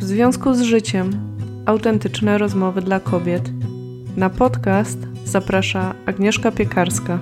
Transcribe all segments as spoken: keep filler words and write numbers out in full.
w związku z życiem. Autentyczne rozmowy dla kobiet. Na podcast zaprasza Agnieszka Piekarska.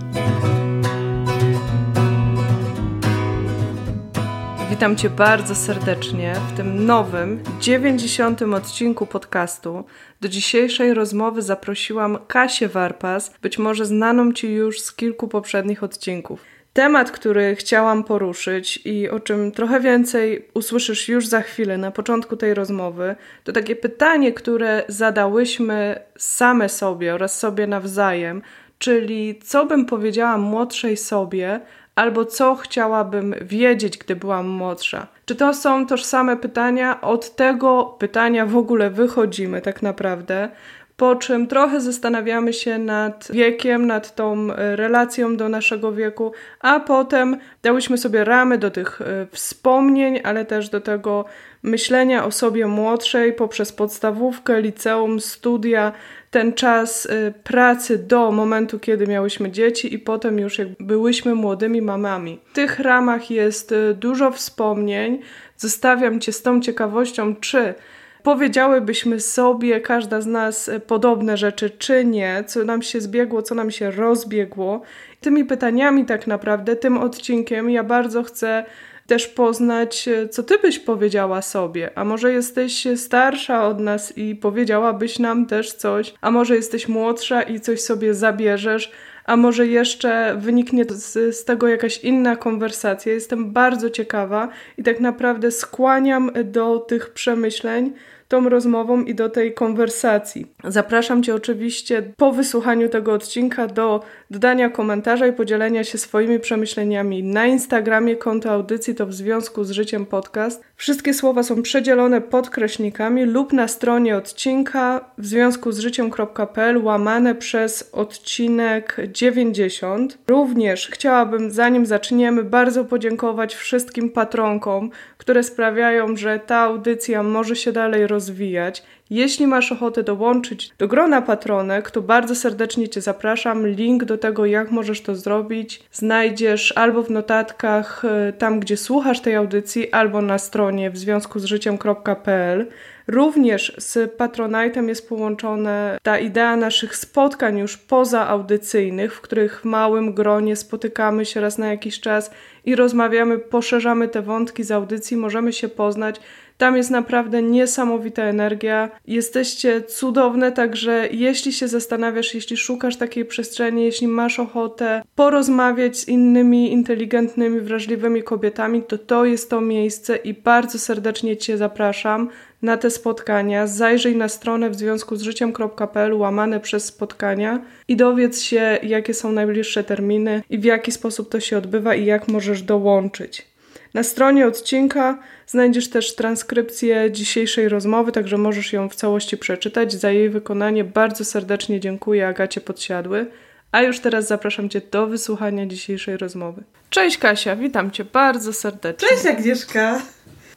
Witam Cię bardzo serdecznie w tym nowym, dziewięćdziesiątym odcinku podcastu. Do dzisiejszej rozmowy zaprosiłam Kasię Warpas, być może znaną Ci już z kilku poprzednich odcinków. Temat, który chciałam poruszyć i o czym trochę więcej usłyszysz już za chwilę na początku tej rozmowy, to takie pytanie, które zadałyśmy same sobie oraz sobie nawzajem, czyli co bym powiedziała młodszej sobie, albo co chciałabym wiedzieć, gdy byłam młodsza. Czy to są tożsame pytania? Od tego pytania w ogóle wychodzimy tak naprawdę, po czym trochę zastanawiamy się nad wiekiem, nad tą relacją do naszego wieku, a potem dałyśmy sobie ramy do tych wspomnień, ale też do tego myślenia o sobie młodszej poprzez podstawówkę, liceum, studia, ten czas pracy do momentu, kiedy miałyśmy dzieci i potem już jak byłyśmy młodymi mamami. W tych ramach jest dużo wspomnień. Zostawiam Cię z tą ciekawością, czy powiedziałybyśmy sobie, każda z nas, podobne rzeczy, czy nie, co nam się zbiegło, co nam się rozbiegło. Tymi pytaniami tak naprawdę, tym odcinkiem ja bardzo chcę też poznać, co ty byś powiedziała sobie, a może jesteś starsza od nas i powiedziałabyś nam też coś, a może jesteś młodsza i coś sobie zabierzesz, a może jeszcze wyniknie z, z tego jakaś inna konwersacja. Jestem bardzo ciekawa i tak naprawdę skłaniam do tych przemyśleń tą rozmową i do tej konwersacji. Zapraszam Cię oczywiście po wysłuchaniu tego odcinka do dodania komentarza i podzielenia się swoimi przemyśleniami na Instagramie. Konto audycji to w związku z życiem podcast. Wszystkie słowa są przedzielone podkreśnikami lub na stronie odcinka w związku z życiem.pl łamane przez odcinek dziewięćdziesiąt. Również chciałabym, zanim zaczniemy, bardzo podziękować wszystkim patronkom, które sprawiają, że ta audycja może się dalej rozwijać. Jeśli masz ochotę dołączyć do grona patronek, to bardzo serdecznie Cię zapraszam. Link do tego, jak możesz to zrobić, znajdziesz albo w notatkach, tam gdzie słuchasz tej audycji, albo na stronie w związku z życiem.pl. Również z Patronite'em jest połączona ta idea naszych spotkań już pozaaudycyjnych, w których w małym gronie spotykamy się raz na jakiś czas i rozmawiamy, poszerzamy te wątki z audycji, możemy się poznać. Tam jest naprawdę niesamowita energia. Jesteście cudowne, także jeśli się zastanawiasz, jeśli szukasz takiej przestrzeni, jeśli masz ochotę porozmawiać z innymi inteligentnymi, wrażliwymi kobietami, to to jest to miejsce i bardzo serdecznie Cię zapraszam na te spotkania. Zajrzyj na stronę w związku z życiem.pl łamane przez spotkania i dowiedz się, jakie są najbliższe terminy i w jaki sposób to się odbywa i jak możesz dołączyć. Na stronie odcinka znajdziesz też transkrypcję dzisiejszej rozmowy, także możesz ją w całości przeczytać. Za jej wykonanie bardzo serdecznie dziękuję Agacie Podsiadły, a już teraz zapraszam Cię do wysłuchania dzisiejszej rozmowy. Cześć Kasia, witam Cię bardzo serdecznie. Cześć Agnieszka.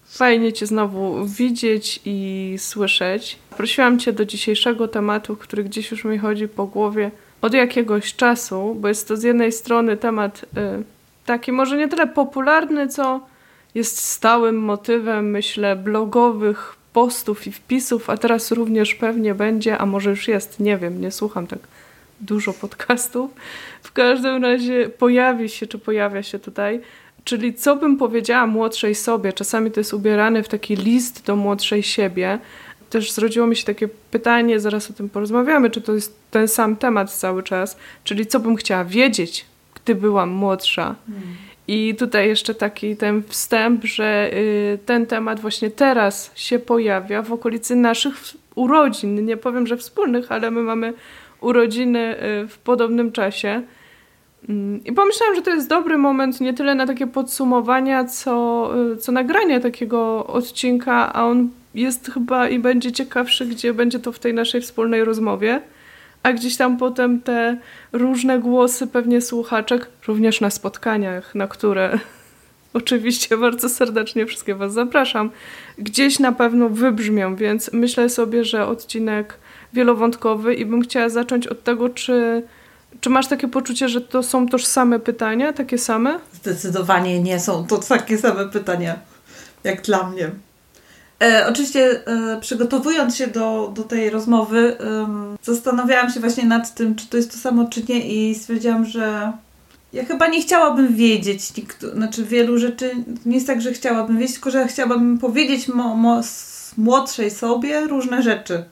Fajnie Cię znowu widzieć i słyszeć. Prosiłam Cię do dzisiejszego tematu, który gdzieś już mi chodzi po głowie od jakiegoś czasu, bo jest to z jednej strony temat y, taki może nie tyle popularny, co jest stałym motywem, myślę, blogowych postów i wpisów, a teraz również pewnie będzie, a może już jest, nie wiem, nie słucham tak dużo podcastów. W każdym razie pojawi się, czy pojawia się tutaj, czyli co bym powiedziała młodszej sobie. Czasami to jest ubierane w taki list do młodszej siebie. Też zrodziło mi się takie pytanie, zaraz o tym porozmawiamy, czy to jest ten sam temat cały czas, czyli co bym chciała wiedzieć, gdy byłam młodsza. Hmm. I tutaj jeszcze taki ten wstęp, że y, ten temat właśnie teraz się pojawia w okolicy naszych urodzin. Nie powiem, że wspólnych, ale my mamy urodziny y, w podobnym czasie. I pomyślałam, że to jest dobry moment nie tyle na takie podsumowania, co, co nagranie takiego odcinka, a on jest chyba i będzie ciekawszy, gdzie będzie to w tej naszej wspólnej rozmowie, a gdzieś tam potem te różne głosy pewnie słuchaczek, również na spotkaniach, na które oczywiście bardzo serdecznie wszystkie Was zapraszam, gdzieś na pewno wybrzmią, więc myślę sobie, że odcinek wielowątkowy i bym chciała zacząć od tego, czy... Czy masz takie poczucie, że to są tożsame pytania, takie same? Zdecydowanie nie są to takie same pytania, jak dla mnie. E, oczywiście e, przygotowując się do, do tej rozmowy, um, zastanawiałam się właśnie nad tym, czy to jest to samo, czy nie, i stwierdziłam, że ja chyba nie chciałabym wiedzieć, nikt, znaczy wielu rzeczy, nie jest tak, że chciałabym wiedzieć, tylko że chciałabym powiedzieć mo, mo, młodszej sobie różne rzeczy.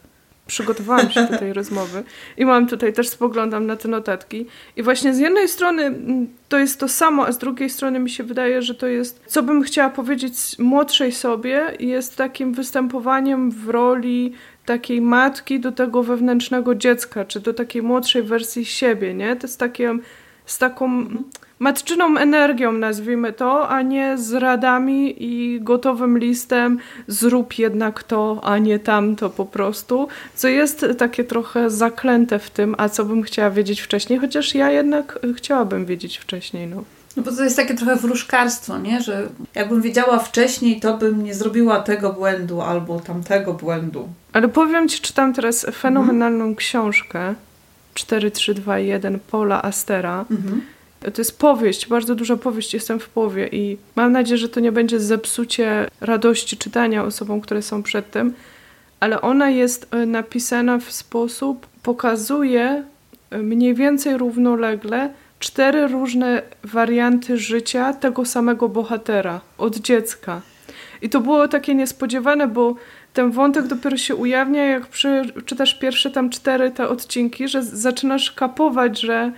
Przygotowałam się do tej rozmowy i mam tutaj, też spoglądam na te notatki i właśnie z jednej strony to jest to samo, a z drugiej strony mi się wydaje, że to jest, co bym chciała powiedzieć młodszej sobie, jest takim występowaniem w roli takiej matki do tego wewnętrznego dziecka, czy do takiej młodszej wersji siebie, nie? To jest takie, z taką matczyną energią, nazwijmy to, a nie z radami i gotowym listem zrób jednak to, a nie tamto po prostu, co jest takie trochę zaklęte w tym, a co bym chciała wiedzieć wcześniej, chociaż ja jednak chciałabym wiedzieć wcześniej, no. No bo to jest takie trochę wróżkarstwo, nie? Że jakbym wiedziała wcześniej, to bym nie zrobiła tego błędu albo tamtego błędu. Ale powiem Ci, czytam teraz fenomenalną mhm. książkę cztery trzy dwa jeden Pola Astera. Mhm. To jest powieść, bardzo duża powieść, jestem w połowie i mam nadzieję, że to nie będzie zepsucie radości czytania osobom, które są przed tym, ale ona jest napisana w sposób, pokazuje mniej więcej równolegle cztery różne warianty życia tego samego bohatera od dziecka. I to było takie niespodziewane, bo ten wątek dopiero się ujawnia, jak przeczytasz pierwsze tam cztery te odcinki, że zaczynasz kapować, że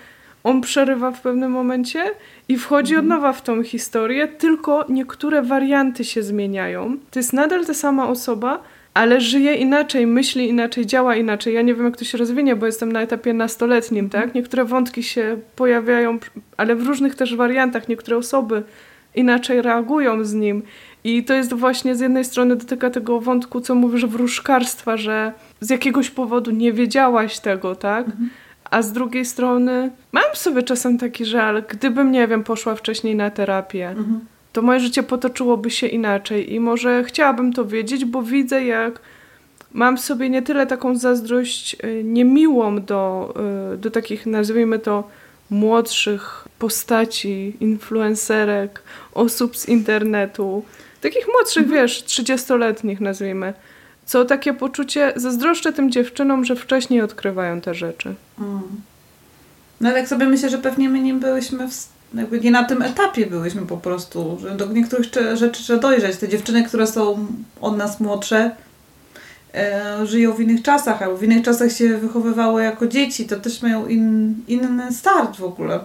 on przerywa w pewnym momencie i wchodzi od nowa w tą historię, tylko niektóre warianty się zmieniają. To jest nadal ta sama osoba, ale żyje inaczej, myśli inaczej, działa inaczej. Ja nie wiem, jak to się rozwinie, bo jestem na etapie nastoletnim, tak? Niektóre wątki się pojawiają, ale w różnych też wariantach. Niektóre osoby inaczej reagują z nim. I to jest właśnie, z jednej strony dotyka tego wątku, co mówisz, wróżkarstwa, że z jakiegoś powodu nie wiedziałaś tego, tak? Mhm. A z drugiej strony mam sobie czasem taki żal, gdybym, nie wiem, poszła wcześniej na terapię, mhm. to moje życie potoczyłoby się inaczej i może chciałabym to wiedzieć, bo widzę, jak mam sobie nie tyle taką zazdrość niemiłą do, do takich, nazwijmy to, młodszych postaci, influencerek, osób z internetu, takich młodszych, mhm. wiesz, trzydziestoletnich, nazwijmy, co takie poczucie, zazdroszczę tym dziewczynom, że wcześniej odkrywają te rzeczy. Mm. No ale jak sobie myślę, że pewnie my nie byłyśmy, w, jakby nie na tym etapie byłyśmy po prostu, że do niektórych rzeczy trzeba dojrzeć. Te dziewczyny, które są od nas młodsze, e, żyją w innych czasach, albo w innych czasach się wychowywały jako dzieci, to też mają in, inny start w ogóle.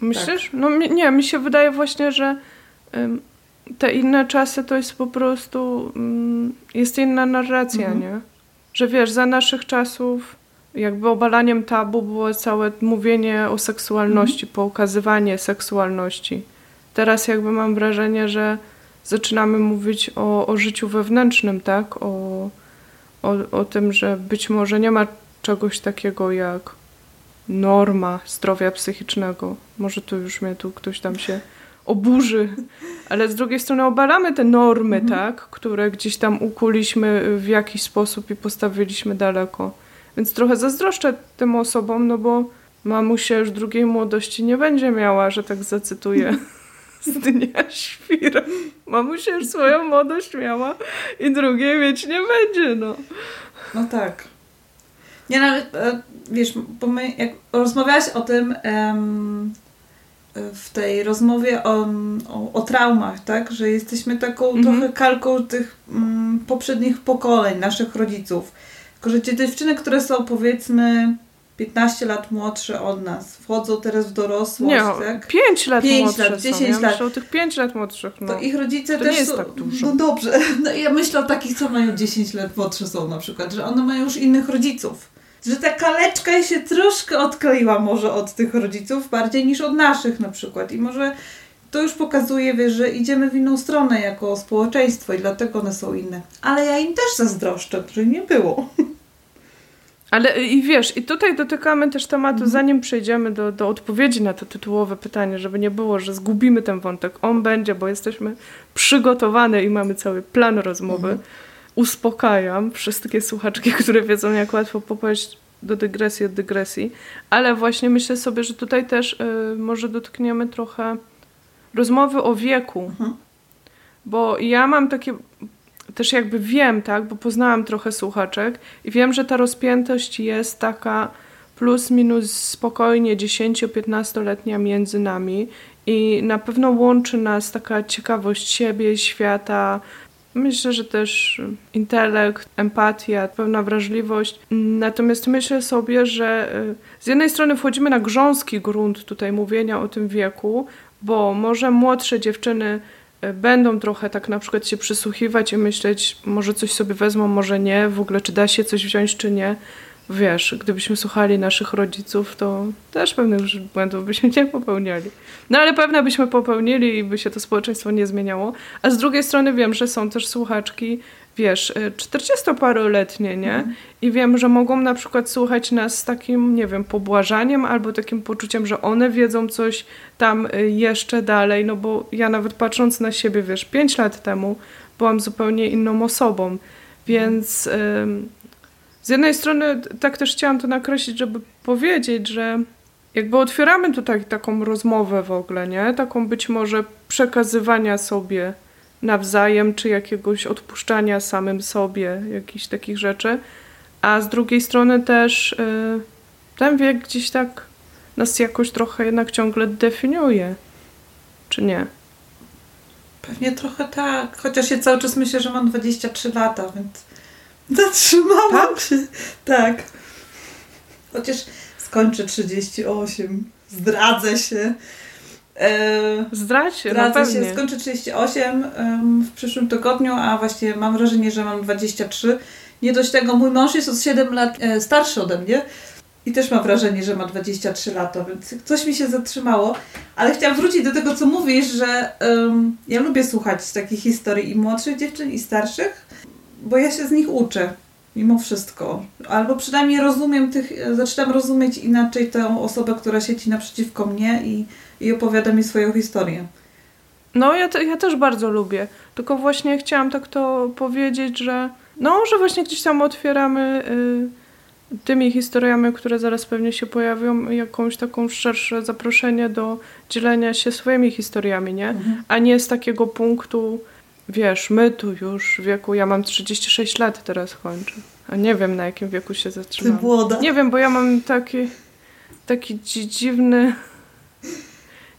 Myślisz? Tak. No nie, mi się wydaje właśnie, że Ym, te inne czasy to jest po prostu mm, jest inna narracja, mhm. nie? Że wiesz, za naszych czasów jakby obalaniem tabu było całe mówienie o seksualności, mhm. pokazywanie seksualności. Teraz jakby mam wrażenie, że zaczynamy mówić o, o życiu wewnętrznym, tak? O, o, o tym, że być może nie ma czegoś takiego jak norma zdrowia psychicznego. Może tu już mnie tu ktoś tam się oburzy, ale z drugiej strony obalamy te normy, mhm. tak, które gdzieś tam ukuliśmy w jakiś sposób i postawiliśmy daleko. Więc trochę zazdroszczę tym osobom, no bo mamusia już drugiej młodości nie będzie miała, że tak zacytuję z dnia świra. Mamusia już swoją młodość miała i drugiej mieć nie będzie, no. No tak. Nie, nawet, wiesz, bo my, jak rozmawiałaś o tym em... w tej rozmowie o, o, o traumach, tak? Że jesteśmy taką mm-hmm. trochę kalką tych mm, poprzednich pokoleń, naszych rodziców. Tylko, że te dziewczyny, które są powiedzmy piętnaście lat młodsze od nas, wchodzą teraz w dorosłość, nie, tak? pięć lat młodsze lat, dziesięć ja lat. Myślę o tych pięć lat młodszych. No. To ich rodzice to też nie jest są, tak dużo. No dobrze. No ja myślę o takich, co mają dziesięć lat młodsze są na przykład, że one mają już innych rodziców. Że ta kaleczka się troszkę odkleiła może od tych rodziców bardziej niż od naszych na przykład. I może to już pokazuje, wiesz, że idziemy w inną stronę jako społeczeństwo i dlatego one są inne. Ale ja im też zazdroszczę, że nie było. Ale i wiesz, i tutaj dotykamy też tematu, mhm. zanim przejdziemy do, do odpowiedzi na to tytułowe pytanie, żeby nie było, że zgubimy ten wątek. On będzie, bo jesteśmy przygotowane i mamy cały plan rozmowy. Mhm. Uspokajam wszystkie słuchaczki, które wiedzą, jak łatwo popaść do dygresji od dygresji, ale właśnie myślę sobie, że tutaj też yy, może dotkniemy trochę rozmowy o wieku, mhm. bo ja mam takie też jakby wiem, tak, bo poznałam trochę słuchaczek i wiem, że ta rozpiętość jest taka plus minus spokojnie dziesięcio-piętnastoletnia między nami i na pewno łączy nas taka ciekawość siebie, świata. Myślę, że też intelekt, empatia, pewna wrażliwość. Natomiast myślę sobie, że z jednej strony wchodzimy na grząski grunt tutaj mówienia o tym wieku, bo może młodsze dziewczyny będą trochę tak na przykład się przysłuchiwać i myśleć, może coś sobie wezmą, może nie, w ogóle czy da się coś wziąć, czy nie. Wiesz, gdybyśmy słuchali naszych rodziców, to też pewnych błędów byśmy nie popełniali. No ale pewne byśmy popełnili i by się to społeczeństwo nie zmieniało. A z drugiej strony wiem, że są też słuchaczki, wiesz, czterdziestoparoletnie, nie? I wiem, że mogą na przykład słuchać nas z takim, nie wiem, pobłażaniem albo takim poczuciem, że one wiedzą coś tam jeszcze dalej. No bo ja nawet patrząc na siebie, wiesz, pięć lat temu byłam zupełnie inną osobą. Więc... Ym, Z jednej strony tak też chciałam to nakreślić, żeby powiedzieć, że jakby otwieramy tutaj taką rozmowę w ogóle, nie? Taką być może przekazywania sobie nawzajem, czy jakiegoś odpuszczania samym sobie jakichś takich rzeczy. A z drugiej strony też yy, ten wiek gdzieś tak nas jakoś trochę jednak ciągle definiuje, czy nie? Pewnie trochę tak, chociaż ja cały czas myślę, że mam dwadzieścia trzy lata, więc... Zatrzymałam tak? się. Tak. Chociaż skończę trzydzieści osiem. Zdradzę się. Eee, Zdradź się, Zdradzę no się. Skończę trzydzieści osiem um, w przyszłym tygodniu, a właśnie mam wrażenie, że mam dwadzieścia trzy. Nie dość tego, mój mąż jest od siedem lat e, starszy ode mnie i też mam wrażenie, że ma dwadzieścia trzy lata, więc coś mi się zatrzymało. Ale chciałam wrócić do tego, co mówisz, że um, ja lubię słuchać takich historii i młodszych dziewczyn, i starszych. Bo ja się z nich uczę, mimo wszystko. Albo przynajmniej rozumiem tych, zaczynam rozumieć inaczej tę osobę, która siedzi naprzeciwko mnie i, i opowiada mi swoją historię. No, ja, te, ja też bardzo lubię. Tylko właśnie chciałam tak to powiedzieć, że no, że właśnie gdzieś tam otwieramy y, tymi historiami, które zaraz pewnie się pojawią, jakąś taką szersze zaproszenie do dzielenia się swoimi historiami, nie? Mhm. A nie z takiego punktu... Wiesz, my tu już w wieku... Ja mam trzydzieści sześć lat teraz kończę. A nie wiem, na jakim wieku się zatrzymam. Ty młoda. Nie wiem, bo ja mam taki... Taki dziwny...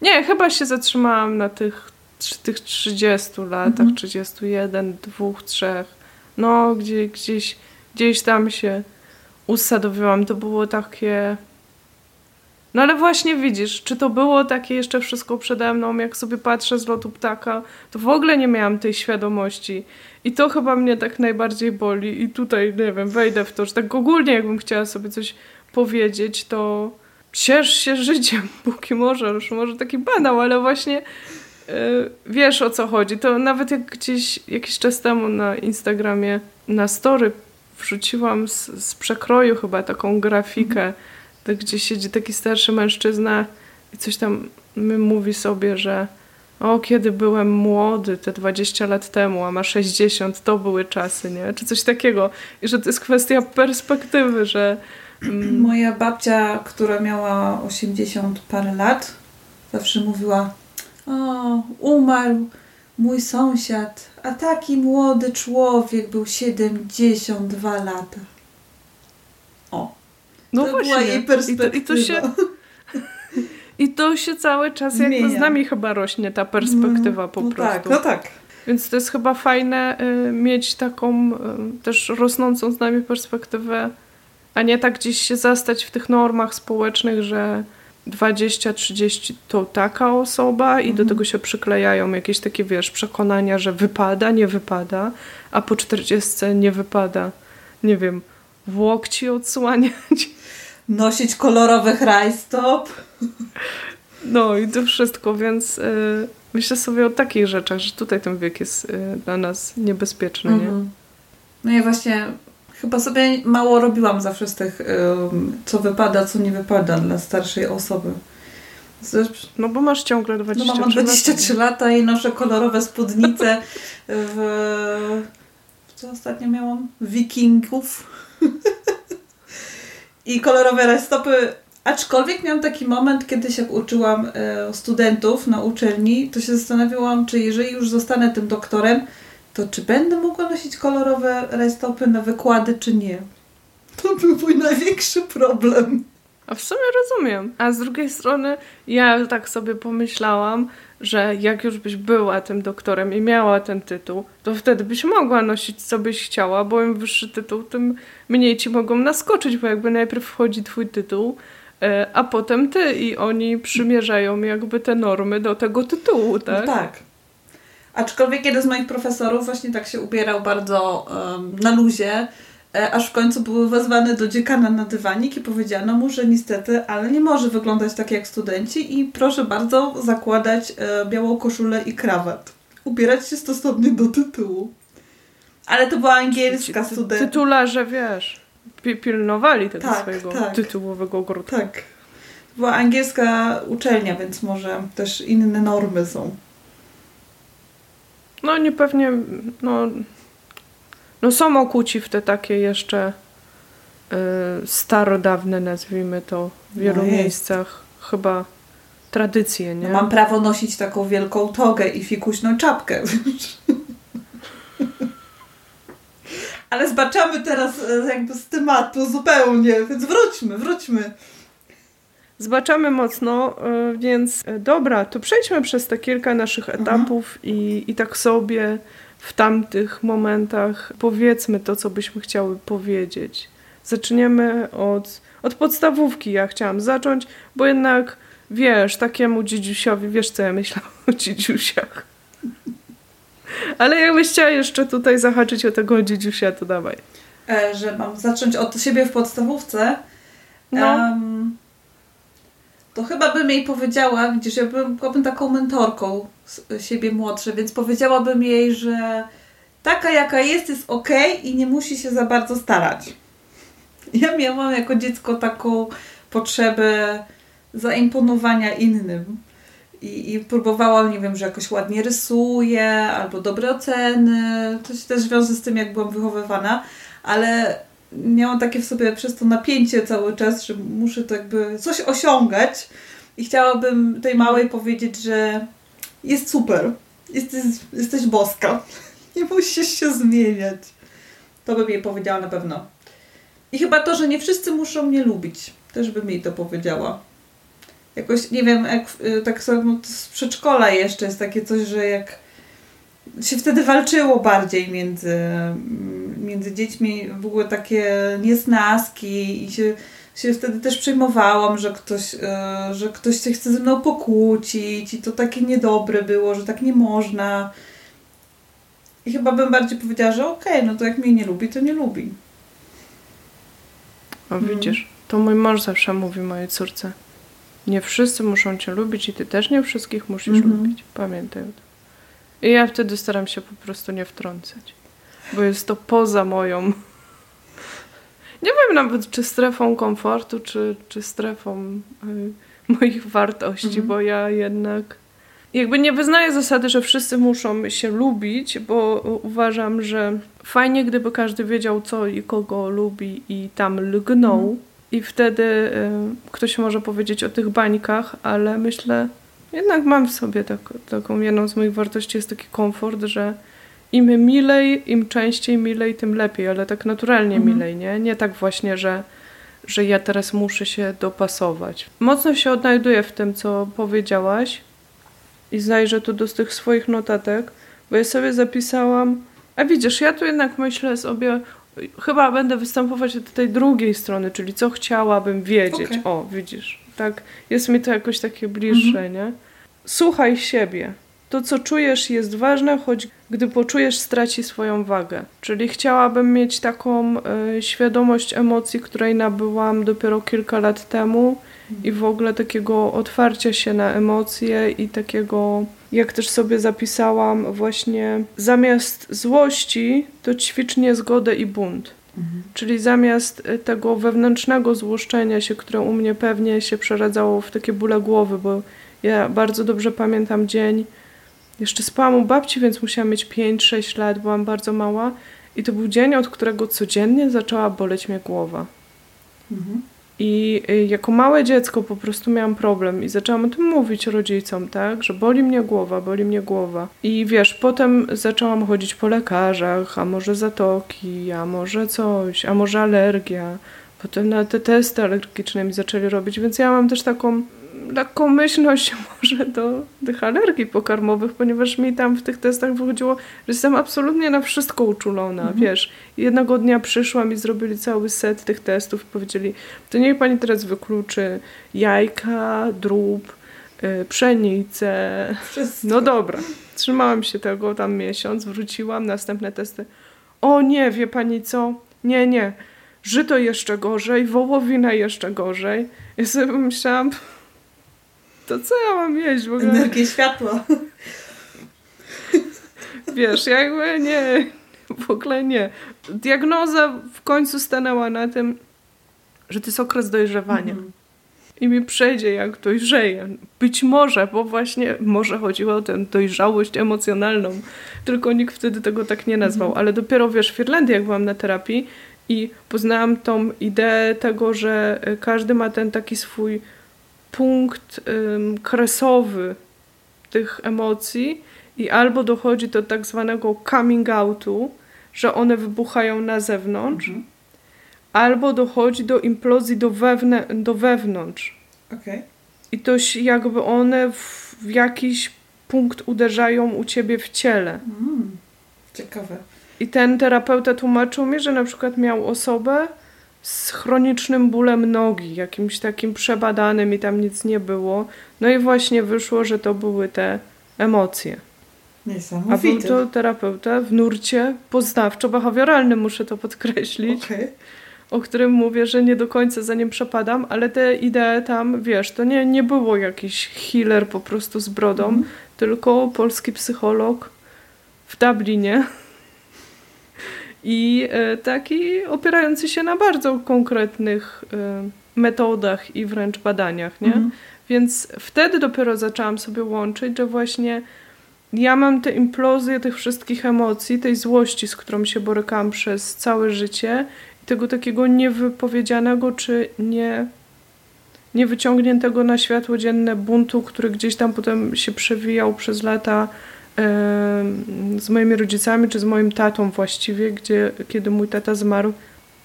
Nie, chyba się zatrzymałam na tych, tych trzydziestu latach. Mhm. trzydzieści jeden, dwa, trzy. No, gdzie, gdzieś, gdzieś tam się usadowiłam. To było takie... No ale właśnie widzisz, czy to było takie jeszcze wszystko przede mną, jak sobie patrzę z lotu ptaka, to w ogóle nie miałam tej świadomości. I to chyba mnie tak najbardziej boli. I tutaj, nie wiem, wejdę w to, że tak ogólnie jakbym chciała sobie coś powiedzieć, to ciesz się życiem, póki możesz. Może taki banał, ale właśnie yy, wiesz, o co chodzi. To nawet jak gdzieś jakiś czas temu na Instagramie, na story wrzuciłam z, z przekroju chyba taką grafikę, gdzie siedzi taki starszy mężczyzna i coś tam mówi sobie, że o, kiedy byłem młody, te dwadzieścia lat temu, a ma sześćdziesiąt, to były czasy, nie? Czy coś takiego. I że to jest kwestia perspektywy, że... Mm. Moja babcia, która miała osiemdziesiąt parę lat, zawsze mówiła, o, umarł mój sąsiad, a taki młody człowiek był siedemdziesiąt dwa lata. O. No to właśnie, była jej perspektywa. I to, i, to się, i to się cały czas zmienia. Jakby z nami chyba rośnie ta perspektywa po no, no prostu. Tak, no tak. Więc to jest chyba fajne y, mieć taką y, też rosnącą z nami perspektywę, a nie tak gdzieś się zastać w tych normach społecznych, że dwadzieścia trzydzieści to taka osoba i mhm. do tego się przyklejają jakieś takie, wiesz, przekonania, że wypada, nie wypada, a po czterdziestce nie wypada, nie wiem, w łokci odsłaniać. Nosić kolorowy rajstop. No i to wszystko, więc y, myślę sobie o takich rzeczach, że tutaj ten wiek jest y, dla nas niebezpieczny, mhm. nie? No ja właśnie chyba sobie mało robiłam zawsze z tych, y, co wypada, co nie wypada dla starszej osoby. Zresztą, no bo masz ciągle dwadzieścia trzy lata. No mam dwadzieścia trzy lata i noszę kolorowe spódnice w... Co ostatnio miałam? Wikingów. I kolorowe rajstopy. Aczkolwiek miałam taki moment, kiedyś jak uczyłam e, studentów na uczelni, to się zastanawiałam, czy jeżeli już zostanę tym doktorem, to czy będę mogła nosić kolorowe rajstopy na wykłady, czy nie? To był mój największy problem. A w sumie rozumiem. A z drugiej strony ja tak sobie pomyślałam, że jak już byś była tym doktorem i miała ten tytuł, to wtedy byś mogła nosić, co byś chciała, bo im wyższy tytuł, tym mniej ci mogą naskoczyć, bo jakby najpierw wchodzi twój tytuł, a potem ty i oni przymierzają jakby te normy do tego tytułu, tak? No tak. Aczkolwiek jeden z moich profesorów właśnie tak się ubierał bardzo um, na luzie, aż w końcu były wezwane do dziekana na dywanik i powiedziano mu, że niestety, ale nie może wyglądać tak jak studenci i proszę bardzo zakładać białą koszulę i krawat. Ubierać się stosownie do tytułu. Ale to była angielska studentka. Tytularze, wiesz, pilnowali tego tak, swojego tak. tytułowego grudka. Tak. Była angielska uczelnia, więc może też inne normy są. No nie pewnie, no... No są okuci w te takie jeszcze y, starodawne, nazwijmy to, w wielu no miejscach chyba tradycje, nie? No mam prawo nosić taką wielką togę i fikuśną czapkę. Ale zbaczamy teraz jakby z tematu zupełnie, więc wróćmy, wróćmy. Zbaczamy mocno, y, więc y, dobra, to przejdźmy przez te kilka naszych etapów mhm. i, i tak sobie... w tamtych momentach powiedzmy to, co byśmy chciały powiedzieć. Zaczniemy od, od podstawówki. Ja chciałam zacząć, bo jednak wiesz, takiemu dziedziusiowi, wiesz co ja myślałam o dziedziusiach. Ale jakbyś chciała jeszcze tutaj zahaczyć o tego dziedziusia, to dawaj. E, że mam zacząć od siebie w podstawówce? No. Um, to chyba bym jej powiedziała, widzisz, ja bym, byłabym taką mentorką z siebie młodszej, więc powiedziałabym jej, że taka jaka jest, jest okej i nie musi się za bardzo starać. Ja miałam jako dziecko taką potrzebę zaimponowania innym i, i próbowałam, nie wiem, że jakoś ładnie rysuję albo dobre oceny, to się też wiąże z tym, jak byłam wychowywana, ale miałam takie w sobie przez to napięcie cały czas, że muszę to jakby coś osiągać i chciałabym tej małej powiedzieć, że jest super, jesteś, jesteś boska, nie musisz się zmieniać. To bym jej powiedziała na pewno. I chyba to, że nie wszyscy muszą mnie lubić, też bym jej to powiedziała. Jakoś, nie wiem, jak, tak samo z przedszkola jeszcze jest takie coś, że jak się wtedy walczyło bardziej między, między dziećmi, w ogóle takie niesnaski i się, się wtedy też przejmowałam, że ktoś, że ktoś się chce ze mną pokłócić i to takie niedobre było, że tak nie można. I chyba bym bardziej powiedziała, że okej, okay, no to jak mnie nie lubi, to nie lubi. O widzisz, hmm. to mój mąż zawsze mówi mojej córce, nie wszyscy muszą cię lubić i ty też nie wszystkich musisz mm-hmm. lubić, pamiętaj o tym. I ja wtedy staram się po prostu nie wtrącać, bo jest to poza moją, nie wiem nawet czy strefą komfortu, czy, czy strefą y, moich wartości, mm-hmm. bo ja jednak jakby nie wyznaję zasady, że wszyscy muszą się lubić, bo uważam, że fajnie gdyby każdy wiedział co i kogo lubi i tam lgnął mm-hmm. i wtedy y, ktoś może powiedzieć o tych bańkach, ale myślę, jednak mam w sobie tak, taką, jedną z moich wartości jest taki komfort, że im milej, im częściej milej, tym lepiej, ale tak naturalnie mhm. milej, nie? Nie tak właśnie, że, że ja teraz muszę się dopasować. Mocno się odnajduję w tym, co powiedziałaś i zajrzę tu do tych swoich notatek, bo ja sobie zapisałam, a widzisz, ja tu jednak myślę sobie, chyba będę występować od tej drugiej strony, czyli co chciałabym wiedzieć. Okay. O, widzisz. Tak, jest mi to jakoś takie bliższe, mhm. nie? Słuchaj siebie. To, co czujesz, jest ważne, choć gdy poczujesz, straci swoją wagę. Czyli chciałabym mieć taką y, świadomość emocji, której nabyłam dopiero kilka lat temu mhm. i w ogóle takiego otwarcia się na emocje i takiego, jak też sobie zapisałam, właśnie zamiast złości, to ćwicz niezgodę i bunt. Mhm. Czyli zamiast tego wewnętrznego złoszczenia się, które u mnie pewnie się przeradzało w takie bóle głowy, bo ja bardzo dobrze pamiętam dzień, jeszcze spałam u babci, więc musiałam mieć pięć sześć lat, byłam bardzo mała i to był dzień, od którego codziennie zaczęła boleć mnie głowa. Mhm. I jako małe dziecko po prostu miałam problem i zaczęłam o tym mówić rodzicom, tak, że boli mnie głowa, boli mnie głowa. I wiesz, potem zaczęłam chodzić po lekarzach, a może zatoki, a może coś, a może alergia. Potem na te testy alergiczne mi zaczęli robić, więc ja mam też taką taką myślność może do tych alergii pokarmowych, ponieważ mi tam w tych testach wychodziło, że jestem absolutnie na wszystko uczulona, mhm. wiesz. Jednego dnia przyszłam i zrobili cały set tych testów i powiedzieli, to niech pani teraz wykluczy jajka, drób, yy, pszenicę. Wszystko. No dobra, trzymałam się tego tam miesiąc, wróciłam, następne testy. O nie, wie pani co? Nie, nie. Żyto jeszcze gorzej, wołowina jeszcze gorzej. Ja sobie pomyślałam, to co ja mam jeść w ogóle? Energię światła. Wiesz, jakby nie, w ogóle nie. Diagnoza w końcu stanęła na tym, że to jest okres dojrzewania. Mm. I mi przejdzie, jak dojrzeję. Być może, bo właśnie może chodziło o tę dojrzałość emocjonalną. Tylko nikt wtedy tego tak nie nazwał. Mm. Ale dopiero, wiesz, w Irlandii, jak byłam na terapii i poznałam tą ideę tego, że każdy ma ten taki swój punkt ym, kresowy tych emocji i albo dochodzi do tak zwanego coming outu, że one wybuchają na zewnątrz, mm-hmm. albo dochodzi do implozji do, wewnę- do wewnątrz. Okay. I to jakby one w, w jakiś punkt uderzają u ciebie w ciele. Mm, ciekawe. I ten terapeuta tłumaczył mi, że na przykład miał osobę z chronicznym bólem nogi, jakimś takim przebadanym i tam nic nie było. No i właśnie wyszło, że to były te emocje. Niesamowite. A był to terapeuta w nurcie poznawczo-behawioralnym, muszę to podkreślić, okay. o którym mówię, że nie do końca za nim przepadam, ale te idee tam, wiesz, to nie, nie było jakiś healer po prostu z brodą, mm. tylko polski psycholog w Dublinie. I taki opierający się na bardzo konkretnych metodach i wręcz badaniach, nie? Mhm. Więc wtedy dopiero zaczęłam sobie łączyć, że właśnie ja mam te implozje tych wszystkich emocji, tej złości, z którą się borykałam przez całe życie i tego takiego niewypowiedzianego czy nie, niewyciągniętego na światło dzienne buntu, który gdzieś tam potem się przewijał przez lata z moimi rodzicami, czy z moim tatą właściwie, gdzie kiedy mój tata zmarł,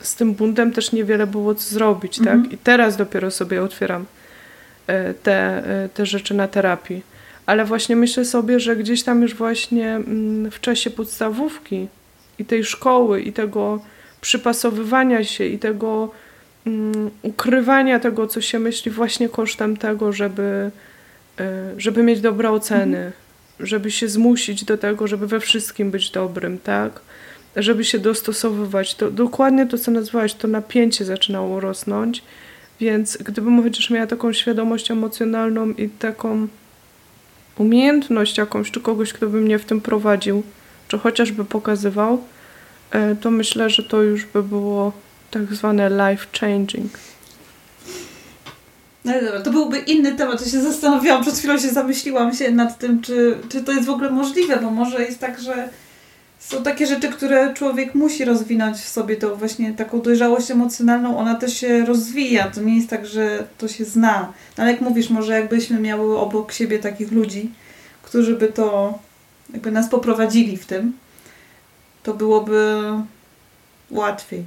z tym buntem też niewiele było co zrobić, mhm. tak? I teraz dopiero sobie otwieram te, te rzeczy na terapii. Ale właśnie myślę sobie, że gdzieś tam już właśnie w czasie podstawówki i tej szkoły i tego przypasowywania się i tego um, ukrywania tego, co się myśli właśnie kosztem tego, żeby, żeby mieć dobre oceny. Mhm. Żeby się zmusić do tego, żeby we wszystkim być dobrym, tak? Żeby się dostosowywać. To, dokładnie to, co nazwałaś, to napięcie zaczynało rosnąć, więc gdybym chociaż miała taką świadomość emocjonalną i taką umiejętność jakąś, czy kogoś, kto by mnie w tym prowadził, czy chociażby pokazywał, to myślę, że to już by było tak zwane life changing. No dobra, to byłby inny temat, to się zastanawiałam, przed chwilą się zamyśliłam się nad tym, czy, czy to jest w ogóle możliwe, bo może jest tak, że są takie rzeczy, które człowiek musi rozwinąć w sobie, to właśnie taką dojrzałość emocjonalną, ona też się rozwija, to nie jest tak, że to się zna. No ale jak mówisz, może jakbyśmy miały obok siebie takich ludzi, którzy by to, jakby nas poprowadzili w tym, to byłoby łatwiej.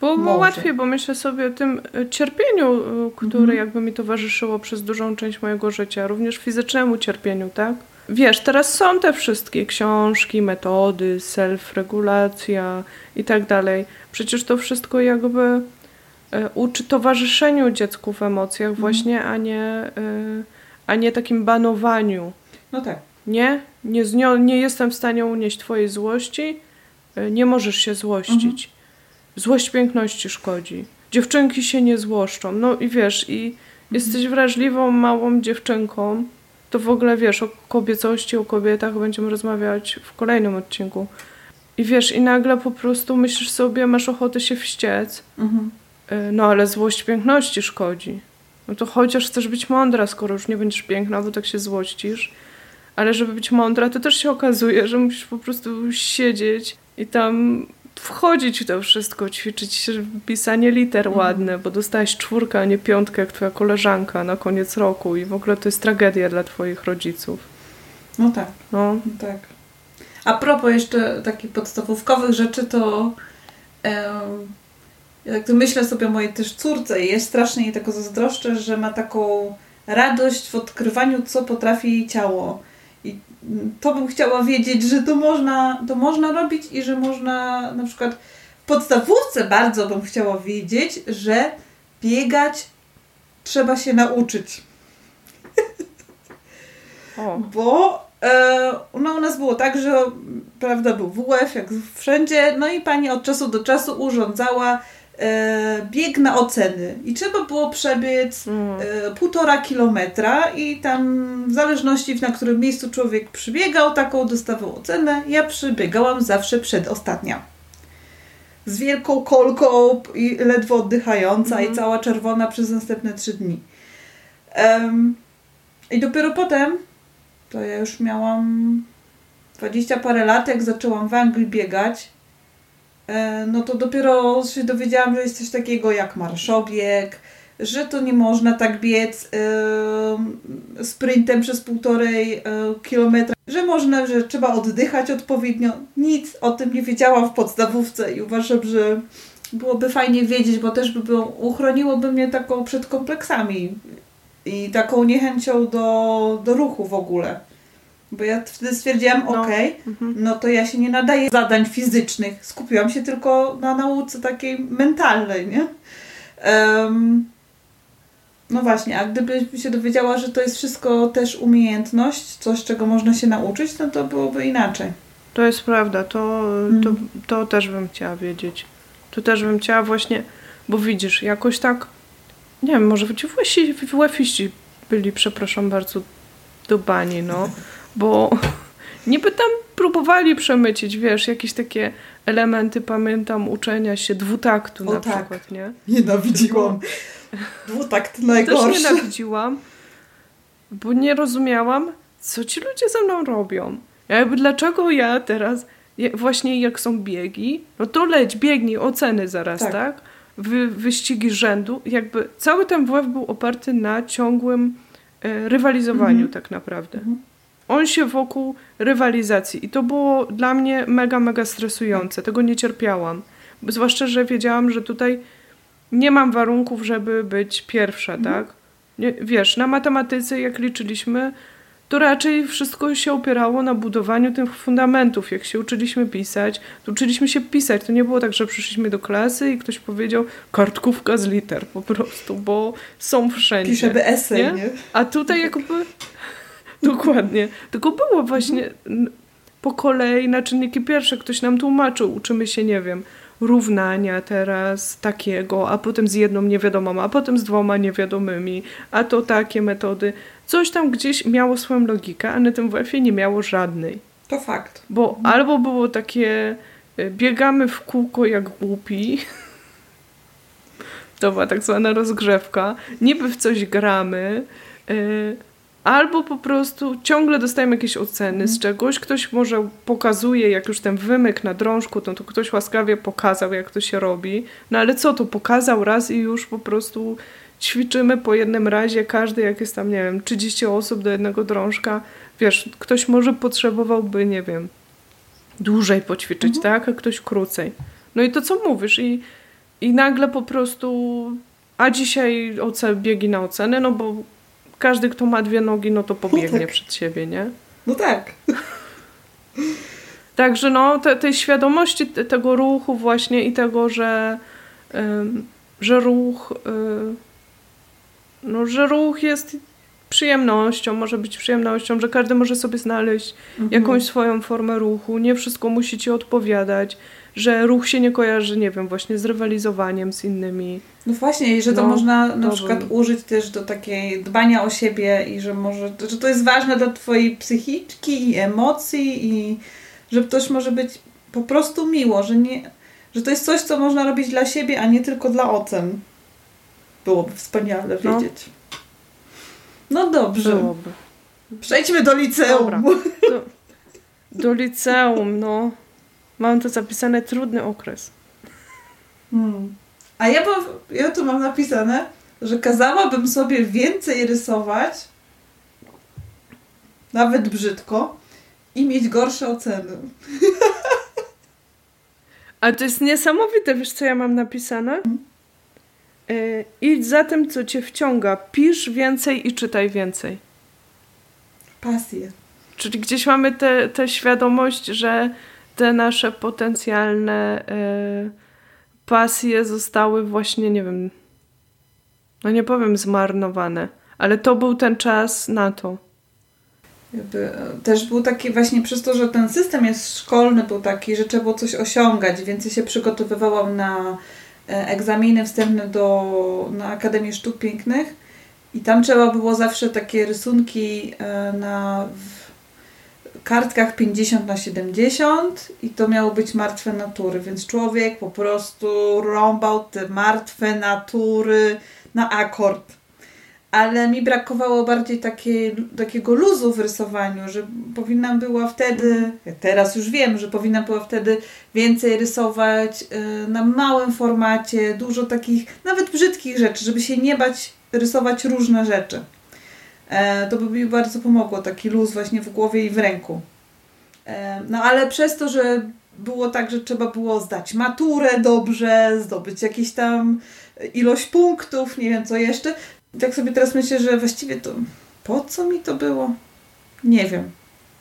Było, było łatwiej, bo myślę sobie o tym cierpieniu, które mhm. jakby mi towarzyszyło przez dużą część mojego życia, również fizycznemu cierpieniu, tak? Wiesz, teraz są te wszystkie książki, metody, self-regulacja i tak dalej. Przecież to wszystko jakby uczy towarzyszeniu dziecku w emocjach mhm. właśnie, a nie, a nie takim banowaniu. No tak. Nie? Nie, z nią, nie jestem w stanie unieść twojej złości, nie możesz się złościć. Mhm. Złość piękności szkodzi. Dziewczynki się nie złoszczą. No i wiesz, i mhm. jesteś wrażliwą, małą dziewczynką, to w ogóle wiesz, o kobiecości, o kobietach będziemy rozmawiać w kolejnym odcinku. I wiesz, i nagle po prostu myślisz sobie, masz ochotę się wściec. Mhm. No ale złość piękności szkodzi. No to chociaż chcesz być mądra, skoro już nie będziesz piękna, bo tak się złościsz. Ale żeby być mądra, to też się okazuje, że musisz po prostu siedzieć i tam wchodzić w to wszystko, ćwiczyć pisanie liter ładne, bo dostałaś czwórkę, a nie piątkę jak twoja koleżanka na koniec roku i w ogóle to jest tragedia dla twoich rodziców. No tak. No. Tak. A propos jeszcze takich podstawówkowych rzeczy, to em, ja tak to myślę sobie o mojej też córce i jest strasznie jej tego zazdroszczę, że ma taką radość w odkrywaniu, co potrafi jej ciało. I to bym chciała wiedzieć, że to można, to można robić i że można na przykład w podstawówce bardzo bym chciała wiedzieć, że biegać trzeba się nauczyć. O. Bo e, no, u nas było tak, że prawda, był W F jak wszędzie, no i pani od czasu do czasu urządzała e, bieg na oceny i trzeba było przebiec mm. e, półtora kilometra i tam w zależności na którym miejscu człowiek przybiegał, taką dostawał ocenę. Ja przybiegałam zawsze przedostatnia. Z wielką kolką i ledwo oddychająca mm. i cała czerwona przez następne trzy dni. Um, I dopiero potem, to ja już miałam dwadzieścia parę lat, jak zaczęłam w Anglii biegać, no to dopiero się dowiedziałam, że jest coś takiego jak marszobieg, że to nie można tak biec yy, sprintem przez półtorej yy, kilometra, że można, że trzeba oddychać odpowiednio. Nic o tym nie wiedziałam w podstawówce i uważam, że byłoby fajnie wiedzieć, bo też by było, uchroniłoby mnie taką przed kompleksami. I taką niechęcią do, do ruchu w ogóle. Bo ja wtedy stwierdziłam, no, okej, okay, no to ja się nie nadaję zadań fizycznych. Skupiłam się tylko na nauce takiej mentalnej, nie? Um, no właśnie, a gdybym się dowiedziała, że to jest wszystko też umiejętność, coś, czego można się nauczyć, no to byłoby inaczej. To jest prawda, to, hmm. to, to też bym chciała wiedzieć. To też bym chciała właśnie, bo widzisz, jakoś tak nie wiem, może ci wuefiści byli, przepraszam bardzo, dubani, no, bo niby tam próbowali przemycić, wiesz, jakieś takie elementy, pamiętam, uczenia się dwutaktu o, na tak. przykład, nie? Nienawidziłam. Dwutakt najgorszy. Też nienawidziłam, bo nie rozumiałam, co ci ludzie ze mną robią. Jakby dlaczego ja teraz, właśnie jak są biegi, no to leć, biegnij, oceny zaraz, tak? tak? Wy, wyścigi rzędu, jakby cały ten W F był oparty na ciągłym e, rywalizowaniu mm-hmm. tak naprawdę. Mm-hmm. On się wokół rywalizacji i to było dla mnie mega, mega stresujące. Tego nie cierpiałam. Zwłaszcza, że wiedziałam, że tutaj nie mam warunków, żeby być pierwsza, mm-hmm. tak? Nie, wiesz, na matematyce jak liczyliśmy, to raczej wszystko się opierało na budowaniu tych fundamentów. Jak się uczyliśmy pisać, to uczyliśmy się pisać. To nie było tak, że przyszliśmy do klasy i ktoś powiedział kartkówka z liter po prostu, bo są wszędzie. Piszemy esej, nie? nie? A tutaj jakby... Dokładnie. Tylko było właśnie po kolei na czynniki pierwsze. Ktoś nam tłumaczył, uczymy się, nie wiem, równania teraz takiego, a potem z jedną niewiadomą, a potem z dwoma niewiadomymi, a to takie metody. Coś tam gdzieś miało swoją logikę, a na tym W F-ie nie miało żadnej. To fakt. Bo mhm. albo było takie biegamy w kółko jak głupi, to była tak zwana rozgrzewka, niby w coś gramy, yy, albo po prostu ciągle dostajemy jakieś oceny mhm. z czegoś, ktoś może pokazuje, jak już ten wymyk na drążku, to, to ktoś łaskawie pokazał, jak to się robi, no ale co, to pokazał raz i już po prostu... Ćwiczymy po jednym razie, każdy jak jest tam, nie wiem, trzydzieści osób do jednego drążka. Wiesz, ktoś może potrzebowałby, nie wiem, dłużej poćwiczyć, mhm. tak? A ktoś krócej. No i to co mówisz? I, i nagle po prostu, a dzisiaj oce, biegi na ocenę, no bo każdy, kto ma dwie nogi, no to pobiegnie no tak. przed siebie, nie? No tak. Także no, te, tej świadomości te, tego ruchu właśnie i tego, że, ym, że ruch... Yy, No, że ruch jest przyjemnością, może być przyjemnością, że każdy może sobie znaleźć mhm. jakąś swoją formę ruchu, nie wszystko musi ci odpowiadać, że ruch się nie kojarzy, nie wiem, właśnie z rywalizowaniem z innymi. No właśnie, i że no, to można na to przykład by... użyć też do takiej dbania o siebie i że może, że to jest ważne dla twojej psychiczki i emocji i że ktoś może być po prostu miło, że, nie, że to jest coś, co można robić dla siebie, a nie tylko dla ocen. Byłoby wspaniale wiedzieć. No, no dobrze. Byłoby. Przejdźmy do liceum. Dobra, do, do liceum, no. Mam tu zapisane trudny okres. Hmm. A ja, mam, ja tu mam napisane, że kazałabym sobie więcej rysować, nawet brzydko, i mieć gorsze oceny. A to jest niesamowite, wiesz co ja mam napisane? Yy, idź za tym, co cię wciąga. Pisz więcej i czytaj więcej. Pasję. Czyli gdzieś mamy tę te, te świadomość, że te nasze potencjalne yy, pasje zostały właśnie, nie wiem, no nie powiem zmarnowane, ale to był ten czas na to. Jakby, też był taki właśnie przez to, że ten system jest szkolny, był taki, że trzeba było coś osiągać, więc ja się przygotowywałam na egzaminy wstępne do, na Akademię Sztuk Pięknych i tam trzeba było zawsze takie rysunki na w kartkach pięćdziesiąt na siedemdziesiąt i to miało być martwe natury, więc człowiek po prostu rąbał te martwe natury na akord. Ale mi brakowało bardziej takiej, takiego luzu w rysowaniu, że powinnam była wtedy, ja teraz już wiem, że powinnam była wtedy więcej rysować y, na małym formacie, dużo takich, nawet brzydkich rzeczy, żeby się nie bać rysować różne rzeczy. E, to by mi bardzo pomogło, taki luz właśnie w głowie i w ręku. E, no ale przez to, że było tak, że trzeba było zdać maturę dobrze, zdobyć jakieś tam ilość punktów, nie wiem co jeszcze. Tak sobie teraz myślę, że właściwie to po co mi to było? Nie wiem.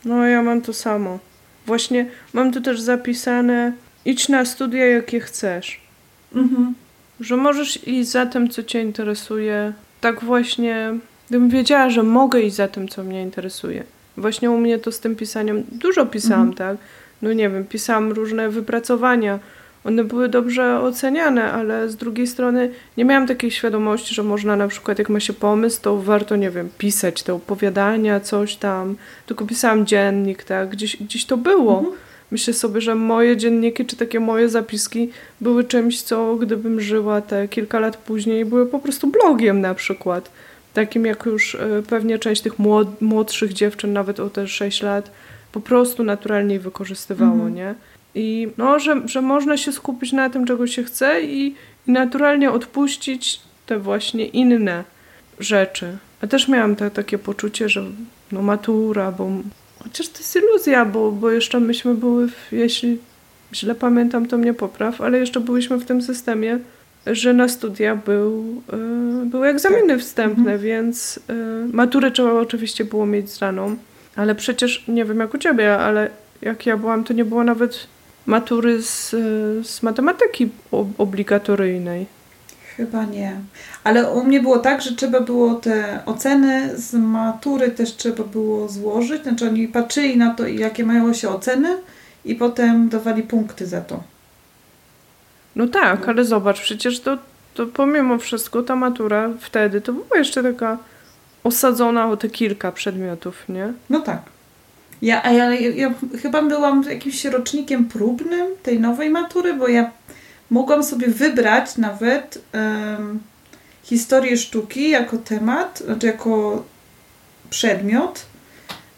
No ja mam to samo. Właśnie mam tu też zapisane idź na studia jakie chcesz. Mhm. Że możesz iść za tym, co cię interesuje. Tak właśnie, gdybym wiedziała, że mogę iść za tym, co mnie interesuje. Właśnie u mnie to z tym pisaniem, dużo pisałam, mhm. tak? No nie wiem, pisałam różne wypracowania. One były dobrze oceniane, ale z drugiej strony nie miałam takiej świadomości, że można na przykład, jak ma się pomysł, to warto, nie wiem, pisać te opowiadania, coś tam. Tylko pisałam dziennik, tak? Gdzieś, gdzieś to było. Mhm. Myślę sobie, że moje dzienniki, czy takie moje zapiski były czymś, co gdybym żyła te kilka lat później, były po prostu blogiem na przykład. Takim jak już pewnie część tych młodszych dziewczyn, nawet o te sześć lat, po prostu naturalnie wykorzystywało, mhm. nie? I no, że, że można się skupić na tym, czego się chce i, i naturalnie odpuścić te właśnie inne rzeczy. Ja też miałam te, takie poczucie, że no matura, bo chociaż to jest iluzja, bo, bo jeszcze myśmy były, w, jeśli źle pamiętam, to mnie popraw, ale jeszcze byliśmy w tym systemie, że na studia był, y, były egzaminy wstępne, mhm. więc y, maturę trzeba oczywiście było mieć znaną, ale przecież, nie wiem jak u ciebie, ale jak ja byłam, to nie było nawet matury z, z matematyki ob- obligatoryjnej. Chyba nie. Ale u mnie było tak, że trzeba było te oceny z matury też trzeba było złożyć. Znaczy oni patrzyli na to, jakie mają się oceny i potem dawali punkty za to. No tak, ale zobacz, przecież to, to pomimo wszystko ta matura wtedy to była jeszcze taka osadzona o te kilka przedmiotów, nie? No tak. Ja, a ja, ja, ja chyba byłam jakimś rocznikiem próbnym tej nowej matury, bo ja mogłam sobie wybrać nawet um, historię sztuki jako temat, znaczy jako przedmiot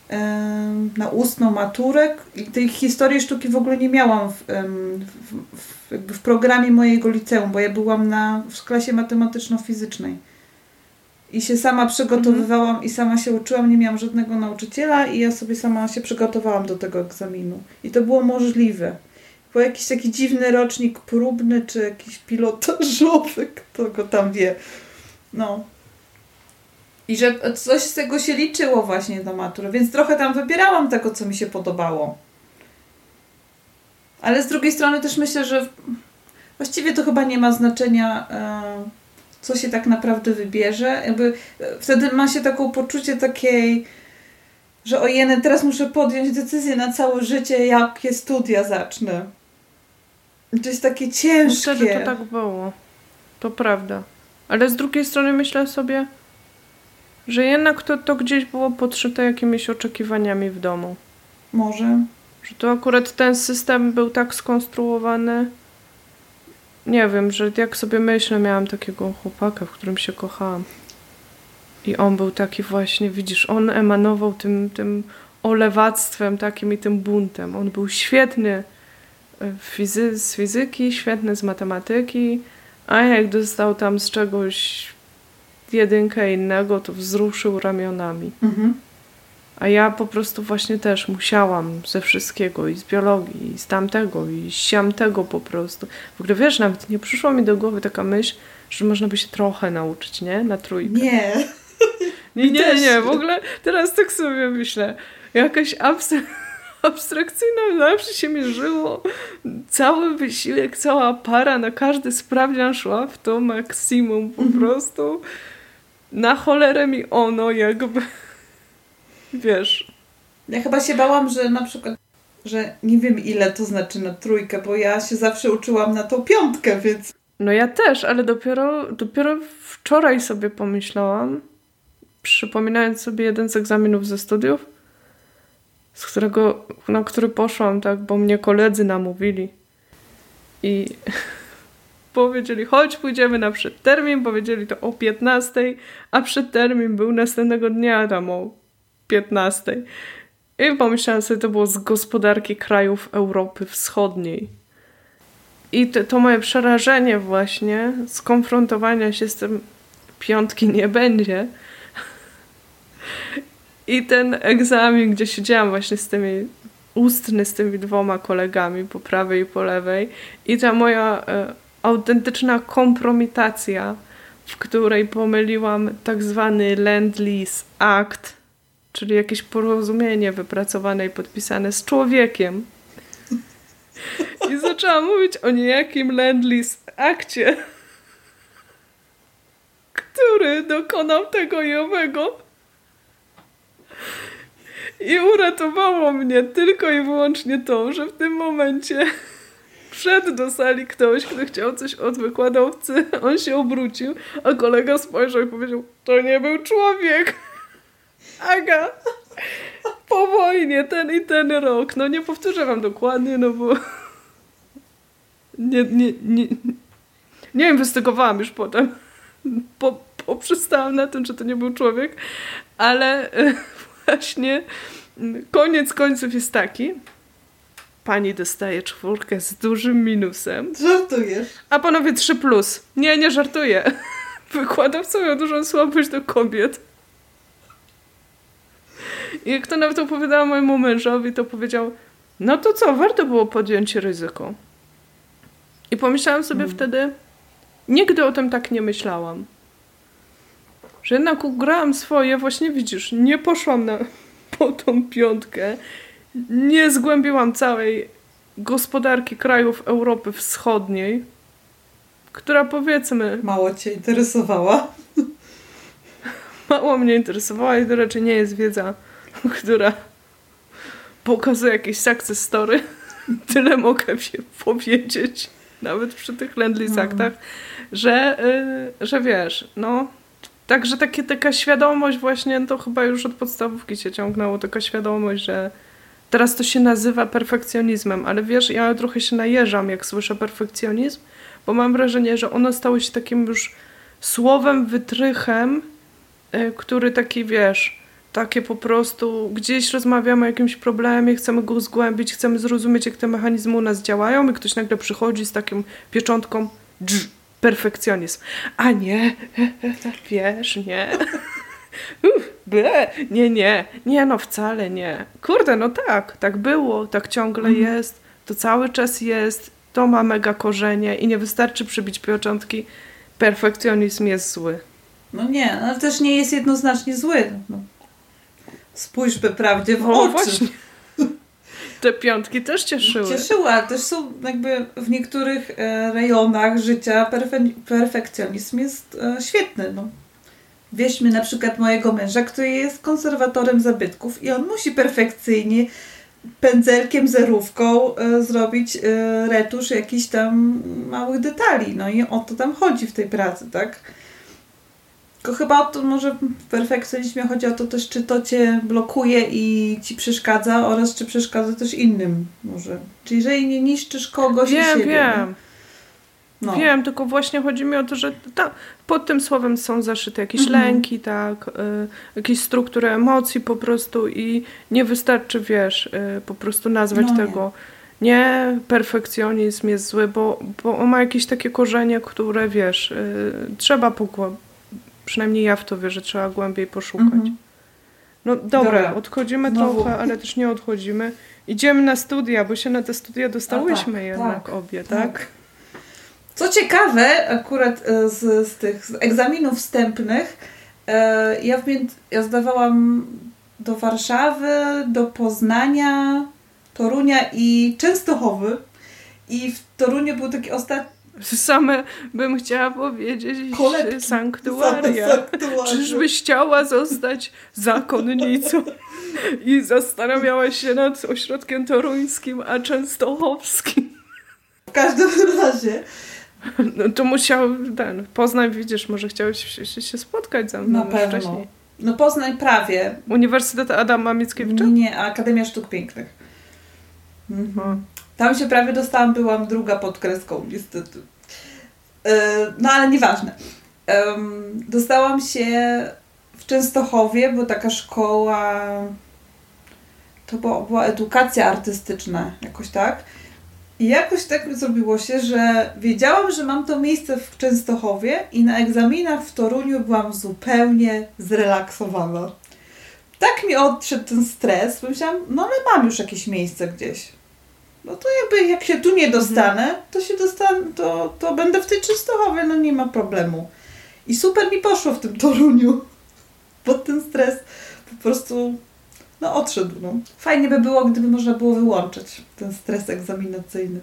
um, na ustną maturę. I tej historii sztuki w ogóle nie miałam w, w, w, jakby w programie mojego liceum, bo ja byłam na, w klasie matematyczno-fizycznej. I się sama przygotowywałam mhm. i sama się uczyłam, nie miałam żadnego nauczyciela i ja sobie sama się przygotowałam do tego egzaminu. I to było możliwe. Był jakiś taki dziwny rocznik próbny, czy jakiś pilotażowy, kto go tam wie. No. I że coś z tego się liczyło właśnie do matury, więc trochę tam wybierałam tego, co mi się podobało. Ale z drugiej strony też myślę, że właściwie to chyba nie ma znaczenia... Yy... co się tak naprawdę wybierze. Jakby wtedy ma się takie poczucie takiej, że ojej, teraz muszę podjąć decyzję na całe życie, jakie studia zacznę. To jest takie ciężkie. Wtedy to tak było. To prawda. Ale z drugiej strony myślę sobie, że jednak to, to gdzieś było podszyte jakimiś oczekiwaniami w domu. Może. Że to akurat ten system był tak skonstruowany, nie wiem, że jak sobie myślę, miałam takiego chłopaka, w którym się kochałam. I on był taki właśnie, widzisz, on emanował tym, tym olewactwem takim i tym buntem. On był świetny fizy- z fizyki, świetny z matematyki, a jak dostał tam z czegoś jedynkę innego, to wzruszył ramionami. Mhm. A ja po prostu właśnie też musiałam ze wszystkiego, i z biologii, i z tamtego, i z siamtego po prostu. W ogóle wiesz, nawet nie przyszła mi do głowy taka myśl, że można by się trochę nauczyć, nie? Na trójkę. Nie. Nie, nie, nie. W ogóle teraz tak sobie myślę. Jakaś abstra- abstrakcyjna, zawsze się mierzyło. Cały wysiłek, cała para na każdy sprawdzian szła w to maksimum po prostu. Na cholerę mi ono jakby... Wiesz. Ja chyba się bałam, że na przykład, że nie wiem ile to znaczy na trójkę, bo ja się zawsze uczyłam na tą piątkę, więc... No ja też, ale dopiero, dopiero wczoraj sobie pomyślałam, przypominając sobie jeden z egzaminów ze studiów, z którego, na który poszłam, tak, bo mnie koledzy namówili i powiedzieli, chodź, pójdziemy na przedtermin, powiedzieli to o piętnastej, a przedtermin był następnego dnia tam o piętnastej. I pomyślałam sobie, to było z gospodarki krajów Europy Wschodniej. I to, to moje przerażenie właśnie skonfrontowania się z tym, piątki nie będzie. I ten egzamin, gdzie siedziałam właśnie z tymi ustny, z tymi dwoma kolegami po prawej i po lewej. I ta moja e, autentyczna kompromitacja, w której pomyliłam tak zwany Land Lease Act, czyli jakieś porozumienie wypracowane i podpisane z człowiekiem. I zaczęłam mówić o niejakim Land Lease Akcie, który dokonał tego i owego. I uratowało mnie tylko i wyłącznie to, że w tym momencie wszedł do sali ktoś, kto chciał coś od wykładowcy. On się obrócił, a kolega spojrzał i powiedział, to nie był człowiek. Aga, po wojnie ten i ten rok. No nie powtórzę wam dokładnie, no bo nie, nie, nie, nie inwestygowałam już potem. Po, poprzestałam na tym, że to nie był człowiek, ale właśnie koniec końców jest taki. Pani dostaje czwórkę z dużym minusem. Żartujesz? A panowie trzy plus. Nie, nie żartuję. Wykładowca miał dużą słabość do kobiet. I jak to nawet opowiadała mojemu mężowi, to powiedział, no to co, warto było podjąć ryzyko. I pomyślałam sobie mm. wtedy, nigdy o tym tak nie myślałam. Że jednak ugrałam swoje, właśnie widzisz, nie poszłam na, po tą piątkę, nie zgłębiłam całej gospodarki krajów Europy Wschodniej, która powiedzmy... Mało cię interesowała. Mało mnie interesowała i to raczej nie jest wiedza, która pokazuje jakieś success story. Tyle mogę się powiedzieć, nawet przy tych Land Lease Actach, że, yy, że wiesz, no, także takie, taka świadomość właśnie, to chyba już od podstawówki się ciągnęło, taka świadomość, że teraz to się nazywa perfekcjonizmem, ale wiesz, ja trochę się najeżam, jak słyszę perfekcjonizm, bo mam wrażenie, że ono stało się takim już słowem, wytrychem, który taki, wiesz, takie po prostu gdzieś rozmawiamy o jakimś problemie, chcemy go zgłębić, chcemy zrozumieć, jak te mechanizmy u nas działają i ktoś nagle przychodzi z takim pieczątką dż, perfekcjonizm. A nie, wiesz, nie. Uf, ble, nie, nie, nie, no wcale nie. Kurde, no tak, tak było, tak ciągle mhm. jest, to cały czas jest, to ma mega korzenie i nie wystarczy przybić pieczątki. Perfekcjonizm jest zły. No nie, ale też nie jest jednoznacznie zły. No. Spójrzmy prawdzie w no, oczy. Właśnie. Te piątki też cieszyły. Cieszyły, ale też są jakby w niektórych e, rejonach życia perfe- perfekcjonizm jest e, świetny. No. Weźmy na przykład mojego męża, który jest konserwatorem zabytków i on musi perfekcyjnie pędzelkiem, zerówką e, zrobić e, retusz jakichś tam małych detali. No i o to tam chodzi w tej pracy, tak? Tylko chyba o to może w perfekcjonizmie chodzi o to też, czy to cię blokuje i ci przeszkadza oraz czy przeszkadza też innym może. Czyli jeżeli nie niszczysz kogoś wiem, i siebie. Wiem, no. wiem. Tylko właśnie chodzi mi o to, że ta, pod tym słowem są zaszyte jakieś mhm. lęki, tak, y, jakieś struktury emocji po prostu i nie wystarczy, wiesz, y, po prostu nazwać no, tego. Nie. nie, perfekcjonizm jest zły, bo, bo on ma jakieś takie korzenie, które wiesz, yy, trzeba pogłębić, przynajmniej ja w to wierzę, trzeba głębiej poszukać. Mm-hmm. No dobra, dobra, odchodzimy znowu trochę, ale też nie odchodzimy. Idziemy na studia, bo się na te studia dostałyśmy tak, jednak tak, obie, tak? tak? Co ciekawe, akurat z, z tych z egzaminów wstępnych, e, ja, w, ja zdawałam do Warszawy, do Poznania, Torunia i Częstochowy. I w Toruniu był taki ostatni... Same bym chciała powiedzieć kolebki, sanktuaria. sanktuaria. Czyżbyś chciała zostać zakonnicą? I zastanawiałaś się nad ośrodkiem toruńskim, a częstochowskim. W każdym razie. No to musiał ten Poznań, widzisz, może chciałeś się, się spotkać ze mną no wcześniej. No Poznań prawie. Uniwersytet Adama Mickiewicza? Nie, Akademia Sztuk Pięknych. Mhm. Tam się prawie dostałam, byłam druga pod kreską, niestety. Yy, no ale nieważne. Yy, dostałam się w Częstochowie, bo taka szkoła, to była, była edukacja artystyczna, jakoś tak. I jakoś tak zrobiło się, że wiedziałam, że mam to miejsce w Częstochowie i na egzaminach w Toruniu byłam zupełnie zrelaksowana. Tak mi odszedł ten stres, pomyślałam, no ale mam już jakieś miejsce gdzieś. No to jakby jak się tu nie dostanę, to się dostanę, to, to będę w tej Częstochowie, no nie ma problemu. I super mi poszło w tym Toruniu, bo ten stres po prostu, no odszedł. No. Fajnie by było, gdyby można było wyłączyć ten stres egzaminacyjny.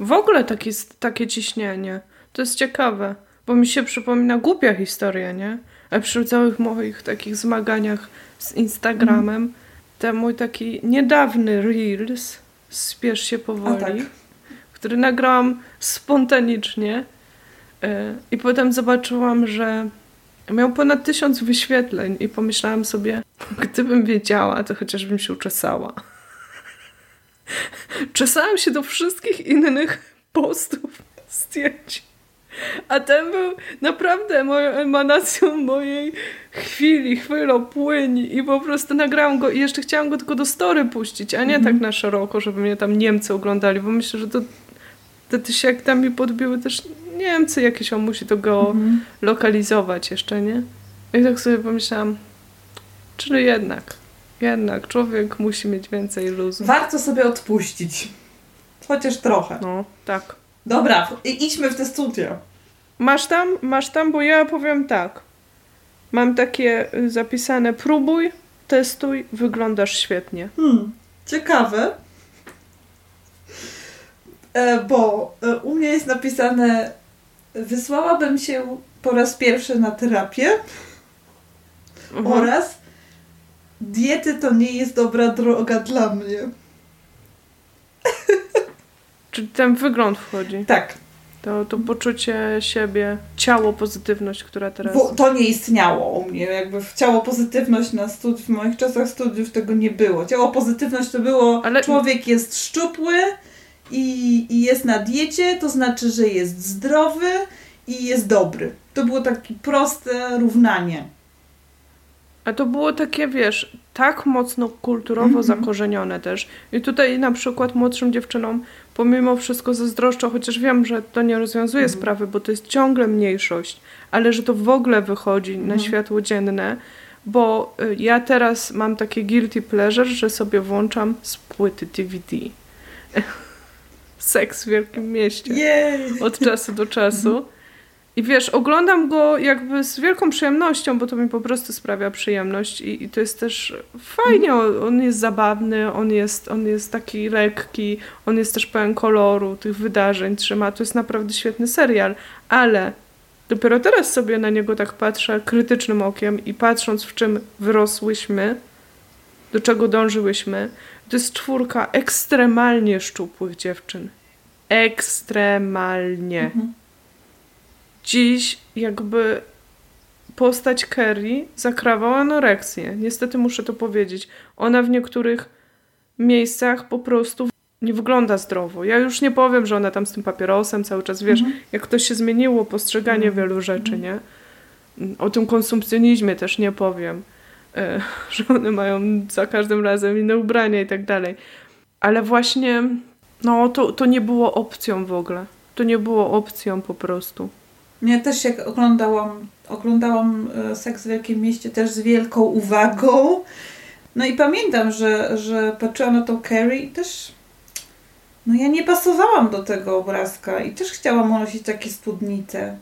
W ogóle taki, takie ciśnienie, to jest ciekawe, bo mi się przypomina głupia historia, nie? A przy całych moich takich zmaganiach z Instagramem, mm. ten mój taki niedawny Reels, Spiesz się powoli, tak. który nagrałam spontanicznie yy, i potem zobaczyłam, że miał ponad tysiąc wyświetleń i pomyślałam sobie, gdybym wiedziała, to chociaż bym się uczesała. Czesałam się do wszystkich innych postów, zdjęć. A ten był naprawdę moją emanacją mojej chwili, chwilopłyni i po prostu nagrałam go i jeszcze chciałam go tylko do story puścić, a nie mm-hmm. tak na szeroko, żeby mnie tam Niemcy oglądali, bo myślę, że to te tysiak tam mi podbiły też Niemcy jakieś, on musi to go mm-hmm. lokalizować jeszcze, nie? I tak sobie pomyślałam, czyli jednak, jednak człowiek musi mieć więcej luzu. Warto sobie odpuścić. Chociaż trochę. No, tak. Dobra, idźmy w te studia. Masz tam? Masz tam? Bo ja powiem tak. Mam takie zapisane: próbuj, testuj, wyglądasz świetnie. Hmm, ciekawe. E, bo e, u mnie jest napisane: wysłałabym się po raz pierwszy na terapię mhm. oraz diety to nie jest dobra droga dla mnie. Czyli ten wygląd wchodzi. Tak. To, to poczucie siebie, ciało, pozytywność, która teraz... Bo to nie istniało u mnie. Jakby ciało, pozytywność na studi- w moich czasach studiów tego nie było. Ciało, pozytywność to było, ale... człowiek jest szczupły i, i jest na diecie, to znaczy, że jest zdrowy i jest dobry. To było takie proste równanie. A to było takie, wiesz, tak mocno kulturowo mm-hmm. zakorzenione też. I tutaj na przykład młodszym dziewczynom pomimo wszystko zazdroszczę, chociaż wiem, że to nie rozwiązuje mm. sprawy, bo to jest ciągle mniejszość, ale że to w ogóle wychodzi mm. na światło dzienne, bo ja teraz mam takie guilty pleasure, że sobie włączam z płyty D V D. Seks w Wielkim Mieście. Yay. Od czasu do czasu. I wiesz, oglądam go jakby z wielką przyjemnością, bo to mi po prostu sprawia przyjemność i, i to jest też fajnie, on, on jest zabawny, on jest, on jest taki lekki, on jest też pełen koloru, tych wydarzeń trzyma, to jest naprawdę świetny serial, ale dopiero teraz sobie na niego tak patrzę krytycznym okiem i patrząc w czym wyrosłyśmy, do czego dążyłyśmy, to jest czwórka ekstremalnie szczupłych dziewczyn. Ekstremalnie. Mhm. Dziś jakby postać Kerry zakrawała anoreksję. Niestety muszę to powiedzieć. Ona w niektórych miejscach po prostu nie wygląda zdrowo. Ja już nie powiem, że ona tam z tym papierosem cały czas, wiesz, mhm. jak to się zmieniło, postrzeganie mhm. wielu rzeczy, nie? O tym konsumpcjonizmie też nie powiem. E, że one mają za każdym razem inne ubrania i tak dalej. Ale właśnie No, to, to nie było opcją w ogóle. To nie było opcją po prostu. Ja też jak oglądałam, oglądałam Seks w Wielkim Mieście też z wielką uwagą. No i pamiętam, że, że patrzyłam na tą Carrie i też no ja nie pasowałam do tego obrazka i też chciałam nosić takie spódnice.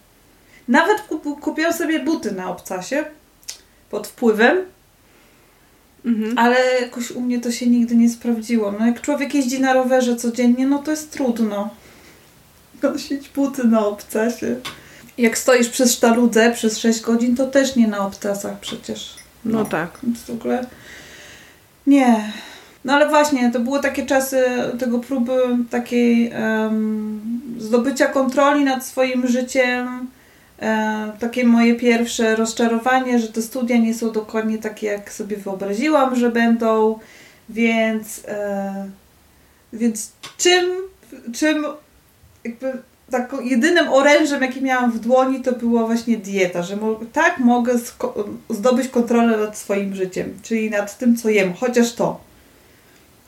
Nawet kup- kupiłam sobie buty na obcasie pod wpływem, mhm. ale jakoś u mnie to się nigdy nie sprawdziło. No jak człowiek jeździ na rowerze codziennie, no to jest trudno nosić buty na obcasie. Jak stoisz przy sztaludze przez sześć godzin, to też nie na obcasach przecież. No, no tak. W ogóle nie. No ale właśnie, to były takie czasy tego próby takiej um, zdobycia kontroli nad swoim życiem. E, takie moje pierwsze rozczarowanie, że te studia nie są dokładnie takie, jak sobie wyobraziłam, że będą. Więc, e, więc czym, czym jakby taką jedynym orężem, jaki miałam w dłoni, to była właśnie dieta, że mo- tak mogę sko- zdobyć kontrolę nad swoim życiem, czyli nad tym, co jem, chociaż to.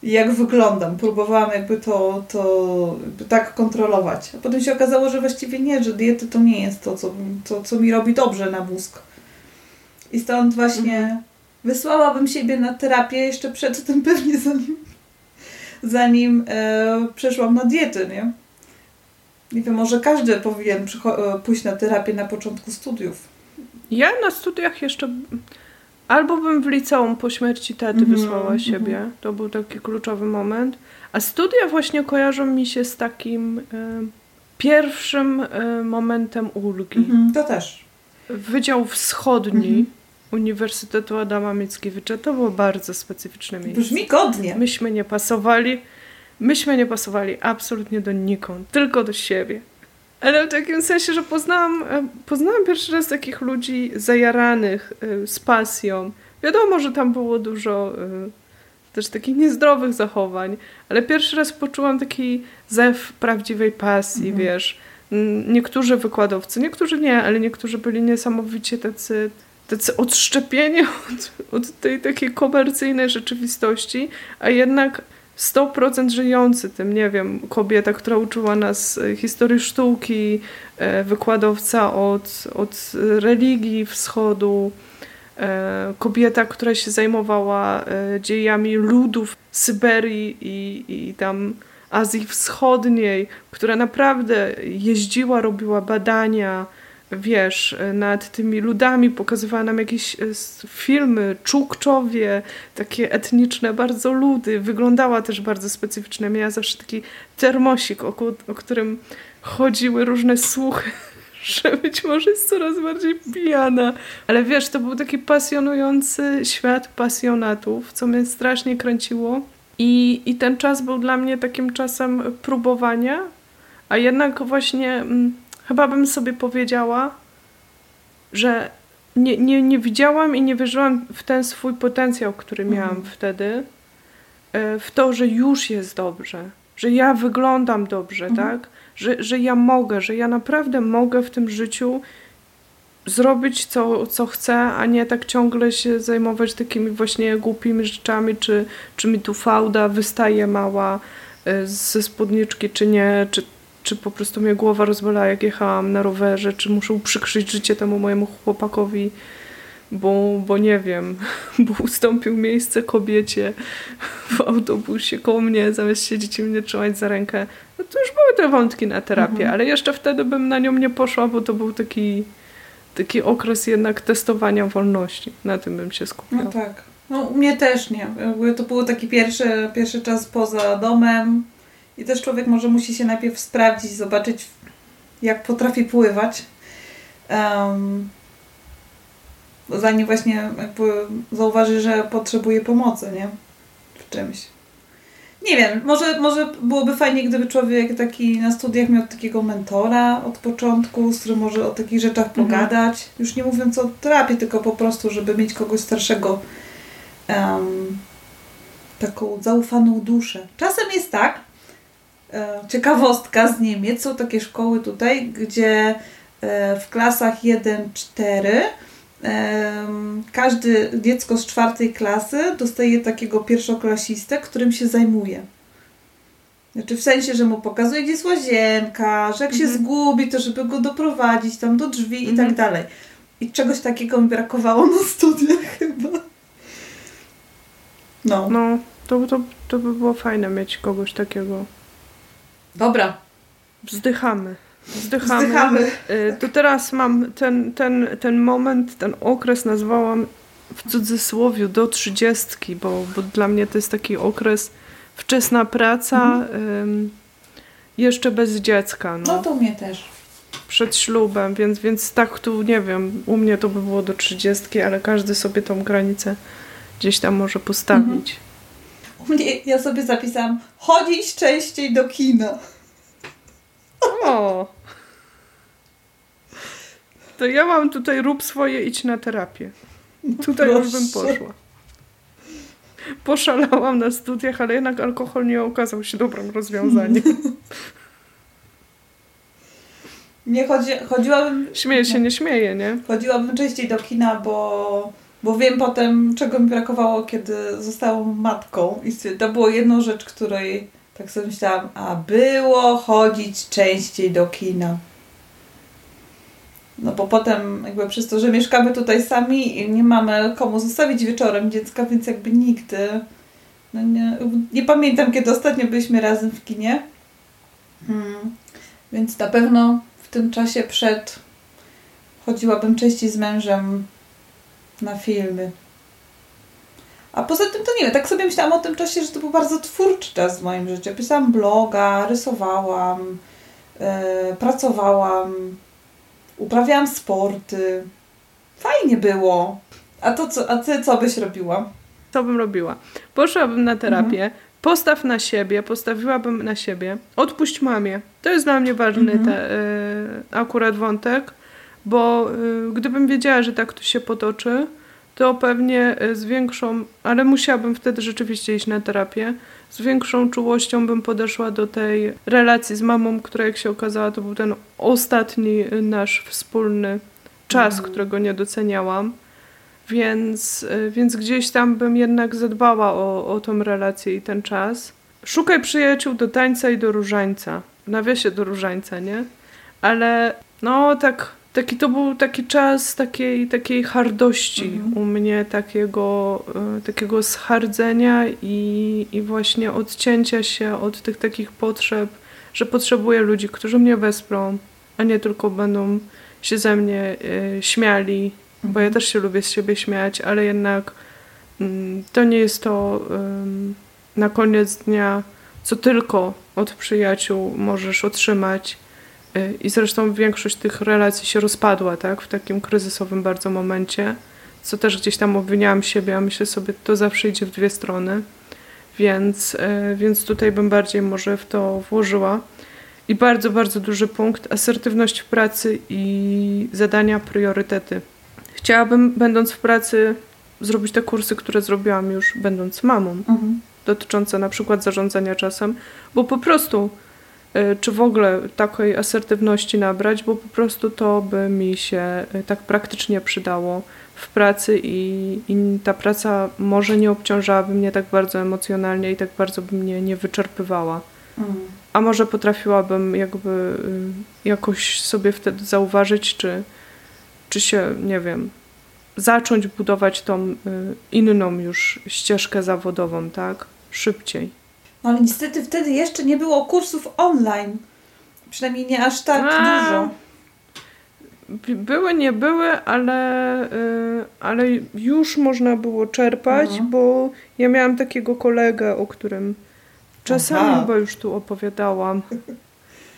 Jak wyglądam. Próbowałam jakby to, to jakby tak kontrolować. A potem się okazało, że właściwie nie, że diety to nie jest to, co, to, co mi robi dobrze na mózg. I stąd właśnie mhm. wysłałabym siebie na terapię jeszcze przed tym pewnie, zanim, zanim e, przeszłam na diety, nie? Nie wiem, może każdy powinien przycho- pójść na terapię na początku studiów. Ja na studiach jeszcze... Albo bym w liceum po śmierci taty mm-hmm, wysłała siebie. Mm-hmm. To był taki kluczowy moment. A studia właśnie kojarzą mi się z takim y, pierwszym y, momentem ulgi. Mm-hmm, to też. Wydział Wschodni mm-hmm. Uniwersytetu Adama Mickiewicza. To było bardzo specyficzne miejsce. Brzmi godnie. Myśmy nie pasowali. Myśmy nie pasowali absolutnie do nikąd. Tylko do siebie. Ale w takim sensie, że poznałam, poznałam pierwszy raz takich ludzi zajaranych, z pasją. Wiadomo, że tam było dużo też takich niezdrowych zachowań, ale pierwszy raz poczułam taki zew prawdziwej pasji, mhm. wiesz. Niektórzy wykładowcy, niektórzy nie, ale niektórzy byli niesamowicie tacy, tacy odszczepieni od, od tej takiej komercyjnej rzeczywistości, a jednak... sto procent żyjący tym, nie wiem, kobieta, która uczyła nas historii sztuki, wykładowca od, od religii wschodu, kobieta, która się zajmowała dziejami ludów Syberii i, i tam Azji Wschodniej, która naprawdę jeździła, robiła badania, wiesz, nad tymi ludami, pokazywała nam jakieś filmy, Czukczowie, takie etniczne bardzo ludy, wyglądała też bardzo specyficznie, miała zawsze taki termosik, o, o którym chodziły różne słuchy, że być może jest coraz bardziej pijana, ale wiesz, to był taki pasjonujący świat pasjonatów, co mnie strasznie kręciło i, i ten czas był dla mnie takim czasem próbowania, a jednak właśnie... Mm, chyba bym sobie powiedziała, że nie, nie, nie widziałam i nie wierzyłam w ten swój potencjał, który miałam mm. wtedy, w to, że już jest dobrze, że ja wyglądam dobrze, mm. tak? Że, że ja mogę, że ja naprawdę mogę w tym życiu zrobić co, co chcę, a nie tak ciągle się zajmować takimi właśnie głupimi rzeczami, czy, czy mi tu fałda wystaje mała ze spódniczki, czy nie, czy czy po prostu mnie głowa rozbolała, jak jechałam na rowerze, czy muszę uprzykrzyć życie temu mojemu chłopakowi, bo, bo nie wiem, bo ustąpił miejsce kobiecie w autobusie koło mnie, zamiast siedzieć i mnie trzymać za rękę. No to już były te wątki na terapię, mhm. ale jeszcze wtedy bym na nią nie poszła, bo to był taki, taki okres jednak testowania wolności. Na tym bym się skupiała. No tak. No u mnie też nie. To był taki pierwszy, pierwszy czas poza domem. I też człowiek może musi się najpierw sprawdzić, zobaczyć, jak potrafi pływać. Um, zanim właśnie jakby zauważy, że potrzebuje pomocy, nie? W czymś. Nie wiem, może, może byłoby fajnie, gdyby człowiek taki na studiach miał takiego mentora od początku, z którym może o takich rzeczach mhm. pogadać. Już nie mówiąc o terapii, tylko po prostu, żeby mieć kogoś starszego. Um, taką zaufaną duszę. Czasem jest tak, ciekawostka z Niemiec, są takie szkoły tutaj, gdzie w klasach jeden cztery każde dziecko z czwartej klasy dostaje takiego pierwszoklasistę, którym się zajmuje. Znaczy w sensie, że mu pokazuje, gdzie jest łazienka, że jak mhm. się zgubi, to żeby go doprowadzić tam do drzwi mhm. i tak dalej. I czegoś takiego mi brakowało na studiach chyba. No. No, to, to, to by było fajne mieć kogoś takiego. Dobra. Wzdychamy. Wzdychamy. Wzdychamy. Y, to teraz mam ten, ten, ten moment, ten okres nazwałam w cudzysłowie do trzydziestki, bo, bo dla mnie to jest taki okres wczesna praca, mhm. y, jeszcze bez dziecka. No. No to mnie też. Przed ślubem, więc, więc tak tu, nie wiem, u mnie to by było do trzydziestki, ale każdy sobie tą granicę gdzieś tam może postawić. Mhm. U mnie, ja sobie zapisałam, chodzić częściej do kina. O! To ja mam tutaj rób swoje, idź na terapię. Tutaj no już bym poszła. Poszalałam na studiach, ale jednak alkohol nie okazał się dobrym rozwiązaniem. Nie chodzi, chodziłabym... Śmieję się, no, nie śmieję, nie? Chodziłabym częściej do kina, bo, bo wiem potem, czego mi brakowało, kiedy zostałam matką. I to było jedną rzecz, której tak sobie myślałam, a było chodzić częściej do kina. No bo potem jakby przez to, że mieszkamy tutaj sami i nie mamy komu zostawić wieczorem dziecka, więc jakby nigdy... No nie, nie pamiętam, kiedy ostatnio byliśmy razem w kinie. Hmm. Więc na pewno w tym czasie przed chodziłabym częściej z mężem na filmy. A poza tym to nie wiem, tak sobie myślałam o tym czasie, że to był bardzo twórczy czas w moim życiu. Pisałam bloga, rysowałam, yy, pracowałam, uprawiałam sporty. Fajnie było. A to co, a ty co byś robiła? Co bym robiła? Poszłabym na terapię. Mhm. Postaw na siebie, postawiłabym na siebie. Odpuść mamie. To jest dla mnie ważny mm-hmm. te, y, akurat wątek, bo y, gdybym wiedziała, że tak to się potoczy, to pewnie z większą, ale musiałabym wtedy rzeczywiście iść na terapię, z większą czułością bym podeszła do tej relacji z mamą, która jak się okazała, to był ten ostatni nasz wspólny czas, mm-hmm. którego nie doceniałam. Więc, więc gdzieś tam bym jednak zadbała o, o tą relację i ten czas. Szukaj przyjaciół do tańca i do różańca. W nawiasie do różańca, nie? Ale no tak, taki to był taki czas takiej, takiej hardości mhm. u mnie, takiego, y, takiego zhardzenia i, i właśnie odcięcia się od tych takich potrzeb, że potrzebuję ludzi, którzy mnie wesprą, a nie tylko będą się ze mnie y, śmiali. Bo ja też się lubię z siebie śmiać, ale jednak mm, to nie jest to ym, na koniec dnia, co tylko od przyjaciół możesz otrzymać. Yy, I zresztą większość tych relacji się rozpadła, tak? W takim kryzysowym bardzo momencie, co też gdzieś tam obwiniałam siebie, a myślę sobie, to zawsze idzie w dwie strony. Więc, yy, więc tutaj bym bardziej może w to włożyła. I bardzo, bardzo duży punkt, asertywność w pracy i zadania, priorytety. Chciałabym, będąc w pracy, zrobić te kursy, które zrobiłam już będąc mamą, mhm. dotyczące na przykład zarządzania czasem, bo po prostu, y, czy w ogóle takiej asertywności nabrać, bo po prostu to by mi się y, tak praktycznie przydało w pracy i, i ta praca może nie obciążałaby mnie tak bardzo emocjonalnie i tak bardzo by mnie nie wyczerpywała. Mhm. A może potrafiłabym jakby y, jakoś sobie wtedy zauważyć, czy czy się, nie wiem, zacząć budować tą y, inną już ścieżkę zawodową, tak? Szybciej. No ale niestety wtedy jeszcze nie było kursów online. Przynajmniej nie aż tak A, dużo. Były, nie były, ale, y, ale już można było czerpać, Aha. bo ja miałam takiego kolegę, o którym czasami Aha. chyba już tu opowiadałam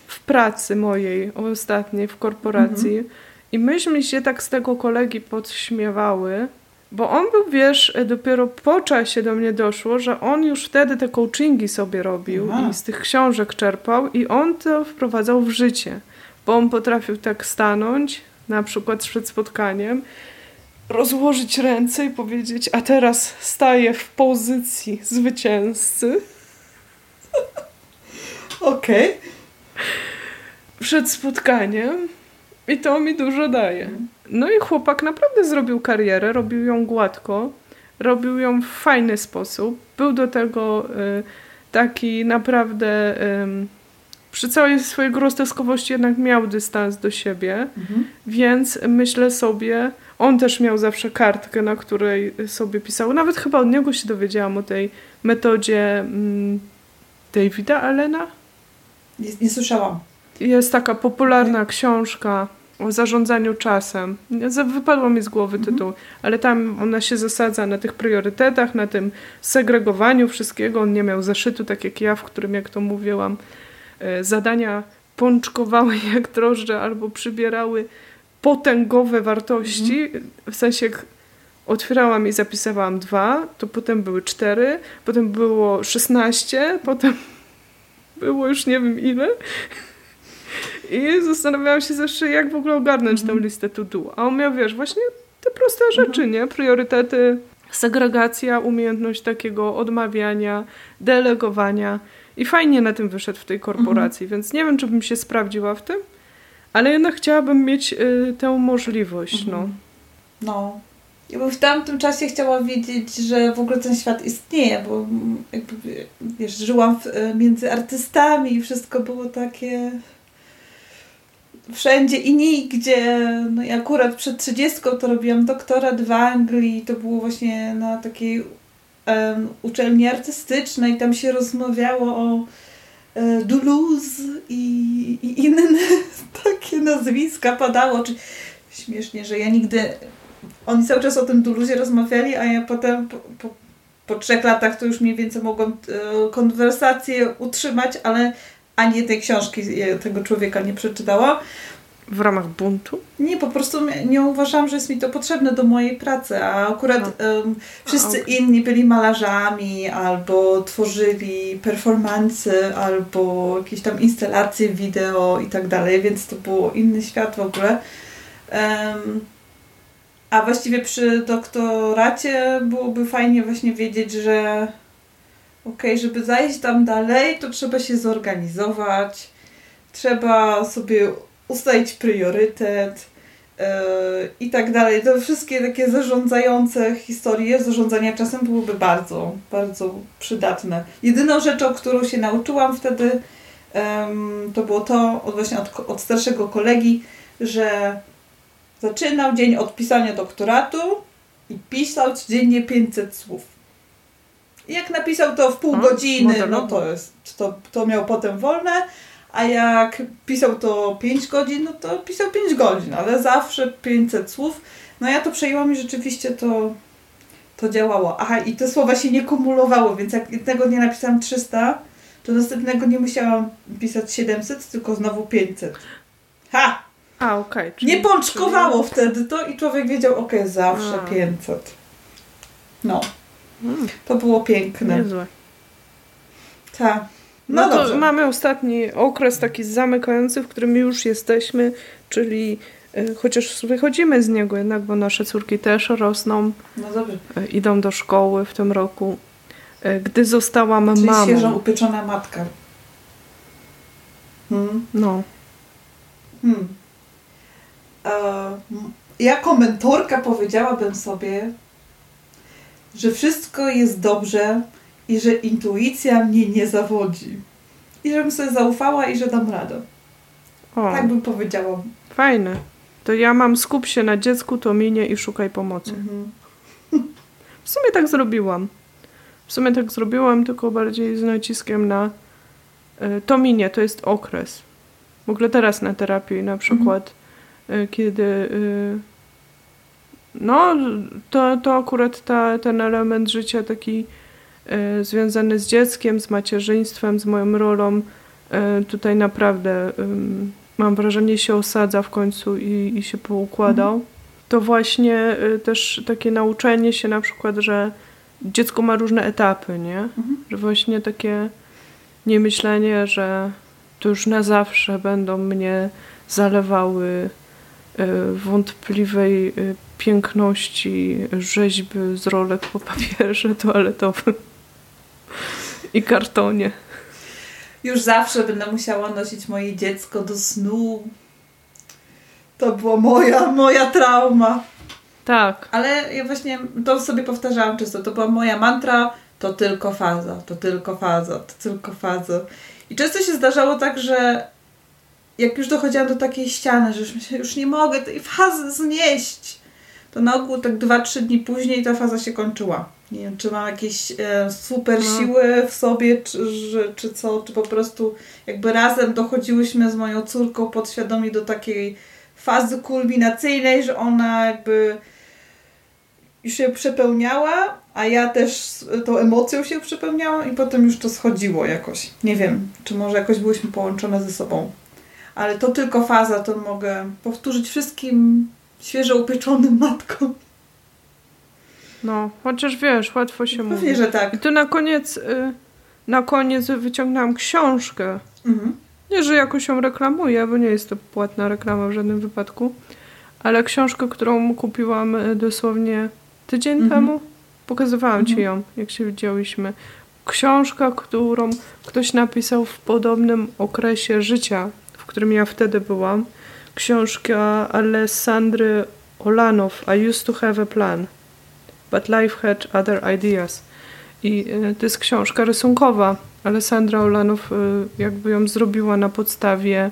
w pracy mojej ostatniej, w korporacji. Mhm. I myśmy się tak z tego kolegi podśmiewały, bo on był, wiesz, dopiero po czasie do mnie doszło, że on już wtedy te coachingi sobie robił Aha. i z tych książek czerpał i on to wprowadzał w życie, bo on potrafił tak stanąć, na przykład przed spotkaniem, rozłożyć ręce i powiedzieć, a teraz staję w pozycji zwycięzcy. Okej. Okay. Przed spotkaniem. I to mi dużo daje. No i chłopak naprawdę zrobił karierę, robił ją gładko, robił ją w fajny sposób. Był do tego y, taki naprawdę um, przy całej swojej groteskowości jednak miał dystans do siebie, mhm. więc myślę sobie, on też miał zawsze kartkę, na której sobie pisał. Nawet chyba od niego się dowiedziałam o tej metodzie um, Davida Allena. Nie, nie słyszałam. Jest taka popularna książka o zarządzaniu czasem. Wypadło mi z głowy tytuł, mhm. ale tam ona się zasadza na tych priorytetach, na tym segregowaniu wszystkiego. On nie miał zeszytu, tak jak ja, w którym, jak to mówiłam, zadania pączkowały jak drożdże albo przybierały potęgowe wartości. Mhm. W sensie jak otwierałam i zapisywałam dwa, to potem były cztery, potem było szesnaście, potem było już nie wiem ile. I zastanawiałam się zawsze, jak w ogóle ogarnąć mhm. tę listę to do. A on miał, wiesz, właśnie te proste rzeczy, mhm. nie? Priorytety, segregacja, umiejętność takiego odmawiania, delegowania. I fajnie na tym wyszedł w tej korporacji, mhm. więc nie wiem, czy bym się sprawdziła w tym, ale jednak chciałabym mieć y, tę możliwość, mhm. no. No. Ja bym w tamtym czasie chciała wiedzieć, że w ogóle ten świat istnieje, bo jakby, wiesz, żyłam w, między artystami i wszystko było takie... wszędzie i nigdzie. No i akurat przed trzydziestką to robiłam doktorat w Anglii. To było właśnie na takiej um, uczelni artystycznej. Tam się rozmawiało o e, Duluth i, i inne takie nazwiska padało. Czyli śmiesznie, że ja nigdy... Oni cały czas o tym Duluzie rozmawiali, a ja potem po, po, po trzech latach to już mniej więcej mogłam e, konwersację utrzymać, ale ani tej książki tego człowieka nie przeczytała. W ramach buntu? Nie, po prostu nie uważam, że jest mi to potrzebne do mojej pracy, a akurat no. um, wszyscy a, okay. inni byli malarzami, albo tworzyli performance, albo jakieś tam instalacje wideo i tak dalej, więc to było inny świat w ogóle. Um, a właściwie przy doktoracie byłoby fajnie właśnie wiedzieć, że okej, okay, żeby zajść tam dalej, to trzeba się zorganizować, trzeba sobie ustalić priorytet yy, i tak dalej. To wszystkie takie zarządzające historie zarządzania czasem byłyby bardzo, bardzo przydatne. Jedyną rzeczą, którą się nauczyłam wtedy, yy, to było to od, właśnie od, od starszego kolegi, że zaczynał dzień od pisania doktoratu i pisał codziennie pięćset słów. Jak napisał to w pół no, godziny, no to jest, to, to miał potem wolne, a jak pisał to pięć godzin, no to pisał pięć godzin, ale zawsze pięćset słów. No ja to przejęłam i rzeczywiście to, to działało. Aha, i te słowa się nie kumulowało, więc jak jednego dnia napisałam trzysta, to następnego nie musiałam pisać siedemset, tylko znowu pięćset. Ha! A, okej. Okay, nie pączkowało czyli... wtedy to i człowiek wiedział, okej, okay, zawsze a. pięćset. No. Hmm. To było piękne. Niezłe. Tak. No, no to dobrze. Mamy ostatni okres taki zamykający, w którym już jesteśmy, czyli y, chociaż wychodzimy z niego jednak, bo nasze córki też rosną. No dobrze. Y, idą do szkoły w tym roku. Y, gdy zostałam czyli mamą. Świeżo upieczona matka. Hmm. No. Hmm. Uh, jako mentorka powiedziałabym sobie, że wszystko jest dobrze i że intuicja mnie nie zawodzi. I żebym sobie zaufała i że dam radę. O, tak bym powiedziała. Fajne. To ja mam skup się na dziecku, to minie i szukaj pomocy. Mhm. W sumie tak zrobiłam. W sumie tak zrobiłam, tylko bardziej z naciskiem na y, to minie, to jest okres. W ogóle teraz na terapii na przykład, mhm. y, kiedy... Y, No, to, to akurat ta, ten element życia taki y, związany z dzieckiem, z macierzyństwem, z moją rolą y, tutaj naprawdę y, mam wrażenie się osadza w końcu i, i się poukładał. Mhm. To właśnie y, też takie nauczenie się na przykład, że dziecko ma różne etapy, nie? Mhm. Że właśnie takie niemyślenie, że to już na zawsze będą mnie zalewały y, wątpliwej y, piękności, rzeźby z rolek po papierze toaletowym i kartonie. Już zawsze będę musiała nosić moje dziecko do snu. To była moja, moja trauma. Tak. Ale ja właśnie to sobie powtarzałam często. To była moja mantra. to tylko faza, to tylko faza, to tylko faza. I często się zdarzało tak, że jak już dochodziłam do takiej ściany, że już, już nie mogę tej fazy znieść, to na ogół tak dwa trzy dni później ta faza się kończyła. Nie wiem, czy mam jakieś e, super no. siły w sobie, czy, że, czy co, czy po prostu jakby razem dochodziłyśmy z moją córką podświadomie do takiej fazy kulminacyjnej, że ona jakby już się przepełniała, a ja też tą emocją się przepełniałam i potem już to schodziło jakoś. Nie wiem, czy może jakoś byłyśmy połączone ze sobą. Ale to tylko faza, to mogę powtórzyć wszystkim świeżo upieczonym matkom. No, chociaż wiesz, łatwo się mówi. Pewnie, że tak. I tu na koniec, na koniec wyciągnęłam książkę. Mhm. Nie, że jakoś ją reklamuję, bo nie jest to płatna reklama w żadnym wypadku, ale książkę, którą kupiłam dosłownie tydzień mhm. temu, pokazywałam mhm. ci ją, jak się widziałyśmy. Książka, którą ktoś napisał w podobnym okresie życia, w którym ja wtedy byłam. Książka Alessandry Olanow, I used to have a plan, but life had other ideas. I y, to jest książka rysunkowa. Alessandra Olanow y, jakby ją zrobiła na podstawie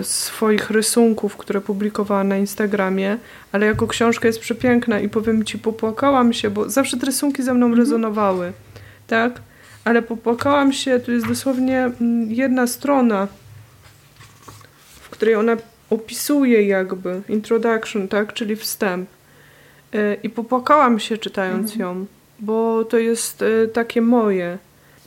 y, swoich rysunków, które publikowała na Instagramie, ale jako książka jest przepiękna i powiem ci, popłakałam się, bo zawsze te rysunki ze mną mm-hmm. rezonowały, tak? Ale popłakałam się, tu jest dosłownie jedna strona, w której ona opisuje jakby introduction, tak? Czyli wstęp. I popłakałam się czytając mhm. ją, bo to jest y, takie moje.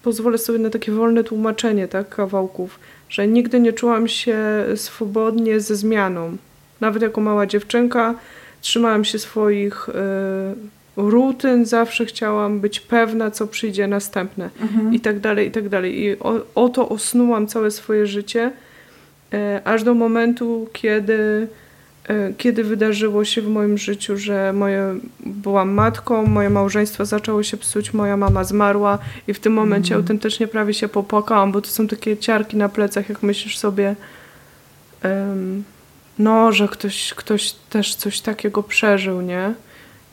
Pozwolę sobie na takie wolne tłumaczenie, tak, kawałków, że nigdy nie czułam się swobodnie ze zmianą. Nawet jako mała dziewczynka trzymałam się swoich y, rutyn, zawsze chciałam być pewna, co przyjdzie następne mhm. i tak dalej, i tak dalej. I o, o to osnułam całe swoje życie, y, aż do momentu, kiedy... Kiedy wydarzyło się w moim życiu, że moje, byłam matką, moje małżeństwo zaczęło się psuć, moja mama zmarła i w tym momencie mm. autentycznie prawie się popłakałam, bo to są takie ciarki na plecach, jak myślisz sobie, um, no, że ktoś, ktoś też coś takiego przeżył, nie?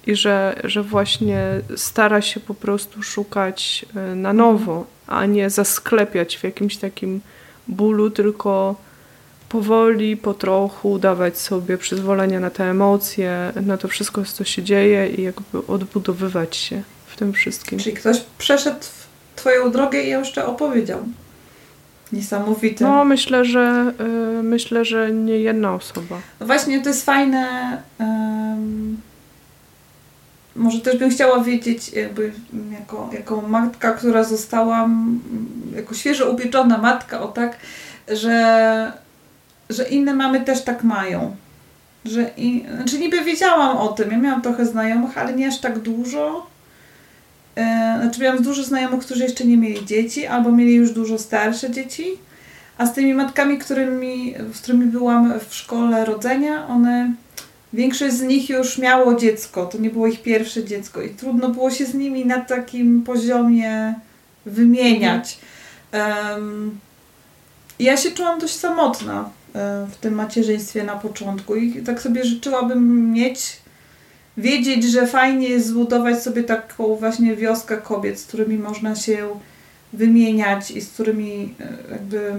I że, że właśnie stara się po prostu szukać na nowo, a nie zasklepiać w jakimś takim bólu, tylko... powoli, po trochu dawać sobie przyzwolenie na te emocje, na to wszystko, co się dzieje i jakby odbudowywać się w tym wszystkim. Czyli ktoś przeszedł twoją drogę i jeszcze opowiedział. Niesamowite. No, myślę, że y, myślę, że nie jedna osoba. No właśnie, to jest fajne. Um, może też bym chciała wiedzieć, jakby jako, jako matka, która została, jako świeżo upieczona matka, o tak, że że inne mamy też tak mają. Że i, znaczy niby wiedziałam o tym. Ja miałam trochę znajomych, ale nie aż tak dużo. E, znaczy miałam dużo znajomych, którzy jeszcze nie mieli dzieci albo mieli już dużo starsze dzieci. A z tymi matkami, którymi, z którymi byłam w szkole rodzenia, one, większość z nich już miało dziecko. To nie było ich pierwsze dziecko. I trudno było się z nimi na takim poziomie wymieniać. Um, ja się czułam dość samotna w tym macierzyństwie na początku i tak sobie życzyłabym mieć, wiedzieć, że fajnie jest zbudować sobie taką właśnie wioskę kobiet, z którymi można się wymieniać i z którymi jakby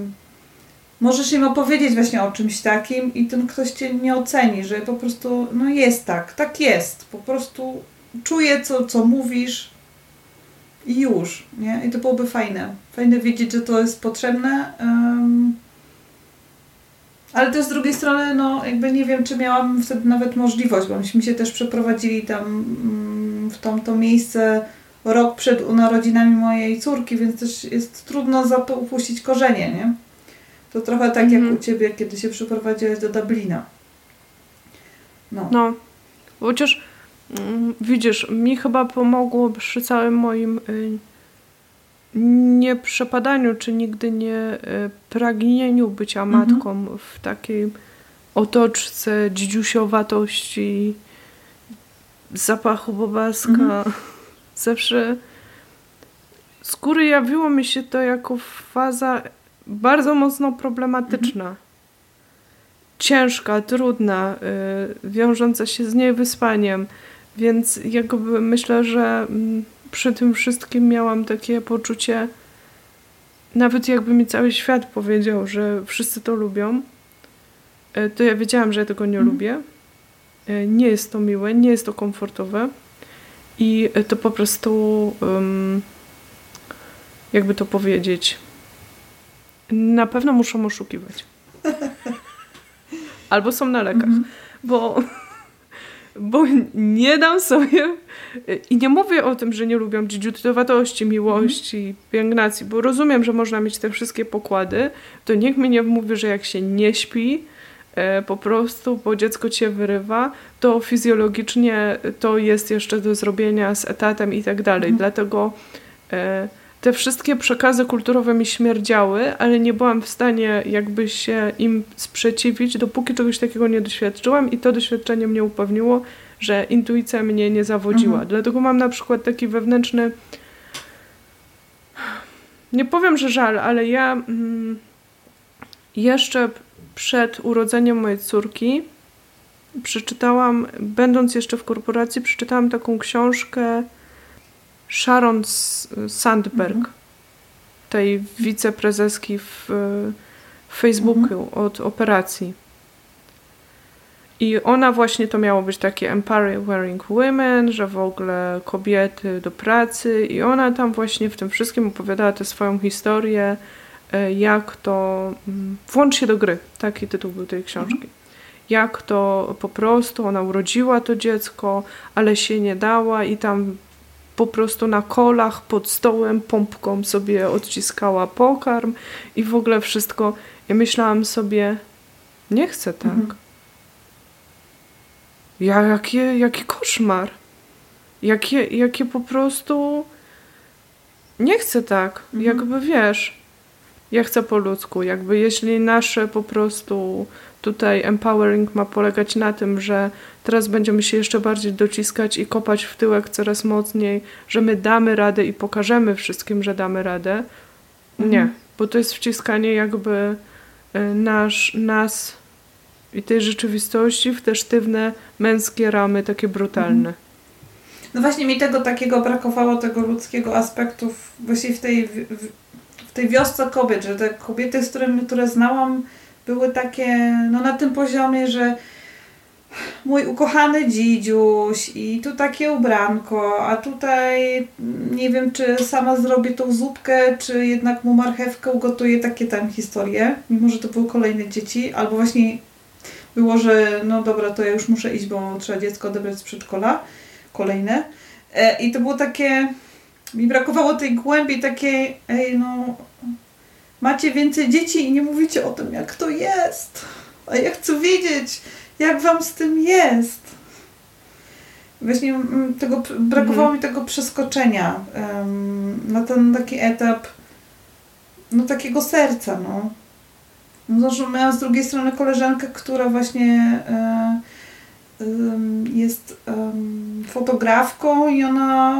możesz im opowiedzieć właśnie o czymś takim i ten ktoś cię nie oceni, że po prostu no jest tak, tak jest, po prostu czuję co, co mówisz i już, nie? I to byłoby fajne. Fajne wiedzieć, że to jest potrzebne. Um, ale też z drugiej strony, no jakby nie wiem, czy miałam wtedy nawet możliwość, bo myśmy się też przeprowadzili tam mm, w tamto miejsce rok przed narodzinami mojej córki, więc też jest trudno zapuścić korzenie, nie? To trochę tak mm-hmm. jak u ciebie, kiedy się przeprowadziłaś do Dublina. No. No. Chociaż widzisz, mi chyba pomogło przy całym moim y, nieprzepadaniu, czy nigdy nie y, pragnieniu bycia mm-hmm. matką w takiej otoczce dzidziusiowatości, zapachu bobaska. Mm-hmm. Zawsze z góry jawiło mi się to jako faza bardzo mocno problematyczna. Mm-hmm. Ciężka, trudna, y, wiążąca się z niewyspaniem. Więc jakby myślę, że przy tym wszystkim miałam takie poczucie, nawet jakby mi cały świat powiedział, że wszyscy to lubią, to ja wiedziałam, że ja tego nie mm. lubię. Nie jest to miłe, nie jest to komfortowe i to po prostu um, jakby to powiedzieć, na pewno muszą oszukiwać. Albo są na lekach, mm-hmm. bo, bo nie dam sobie i nie mówię o tym, że nie lubią dziudziutowatości, miłości, mm-hmm. pielęgnacji, bo rozumiem, że można mieć te wszystkie pokłady, to nikt mi nie mówi, że jak się nie śpi, po prostu, bo dziecko cię wyrywa, to fizjologicznie to jest jeszcze do zrobienia z etatem i tak dalej. Mhm. Dlatego e, te wszystkie przekazy kulturowe mi śmierdziały, ale nie byłam w stanie jakby się im sprzeciwić, dopóki czegoś takiego nie doświadczyłam i to doświadczenie mnie upewniło, że intuicja mnie nie zawodziła. Mhm. Dlatego mam na przykład taki wewnętrzny, nie powiem, że żal, ale ja mm, jeszcze przed urodzeniem mojej córki przeczytałam, będąc jeszcze w korporacji, przeczytałam taką książkę Sharon Sandberg, mhm. tej wiceprezeski w, w Facebooku mhm. od operacji. I ona właśnie, to miało być takie empowering women, że w ogóle kobiety do pracy i ona tam właśnie w tym wszystkim opowiadała tę swoją historię, jak to... Włącz się do gry, taki tytuł był tej książki. Mhm. Jak to po prostu ona urodziła to dziecko, ale się nie dała i tam po prostu na kolach, pod stołem, pompką sobie odciskała pokarm i w ogóle wszystko. Ja myślałam sobie, nie chcę tak. Mhm. Ja, jaki, jaki koszmar. Jakie, jakie po prostu... Nie chcę tak, mhm. jakby wiesz... Ja chcę po ludzku. Jakby jeśli nasze po prostu tutaj empowering ma polegać na tym, że teraz będziemy się jeszcze bardziej dociskać i kopać w tyłek coraz mocniej, że my damy radę i pokażemy wszystkim, że damy radę. Nie. Mhm. Bo to jest wciskanie jakby nasz, nas i tej rzeczywistości w te sztywne męskie ramy, takie brutalne. Mhm. No właśnie mi tego takiego brakowało, tego ludzkiego aspektu właśnie w tej... W... tej wiosce kobiet, że te kobiety, z którymi, które znałam, były takie no na tym poziomie, że mój ukochany dzidziuś i tu takie ubranko, a tutaj nie wiem, czy sama zrobię tą zupkę, czy jednak mu marchewkę ugotuję, takie tam historie, mimo że to były kolejne dzieci, albo właśnie było, że no dobra, to ja już muszę iść, bo trzeba dziecko odebrać z przedszkola, kolejne. I to było takie... Mi brakowało tej głębi takiej, ej no, macie więcej dzieci i nie mówicie o tym, jak to jest. A ja chcę wiedzieć, jak wam z tym jest. Właśnie tego, brakowało mm. mi tego przeskoczenia um, na ten taki etap, no takiego serca, no. No zresztą miałam z drugiej strony koleżankę, która właśnie... Y, y, jest y, fotografką i ona...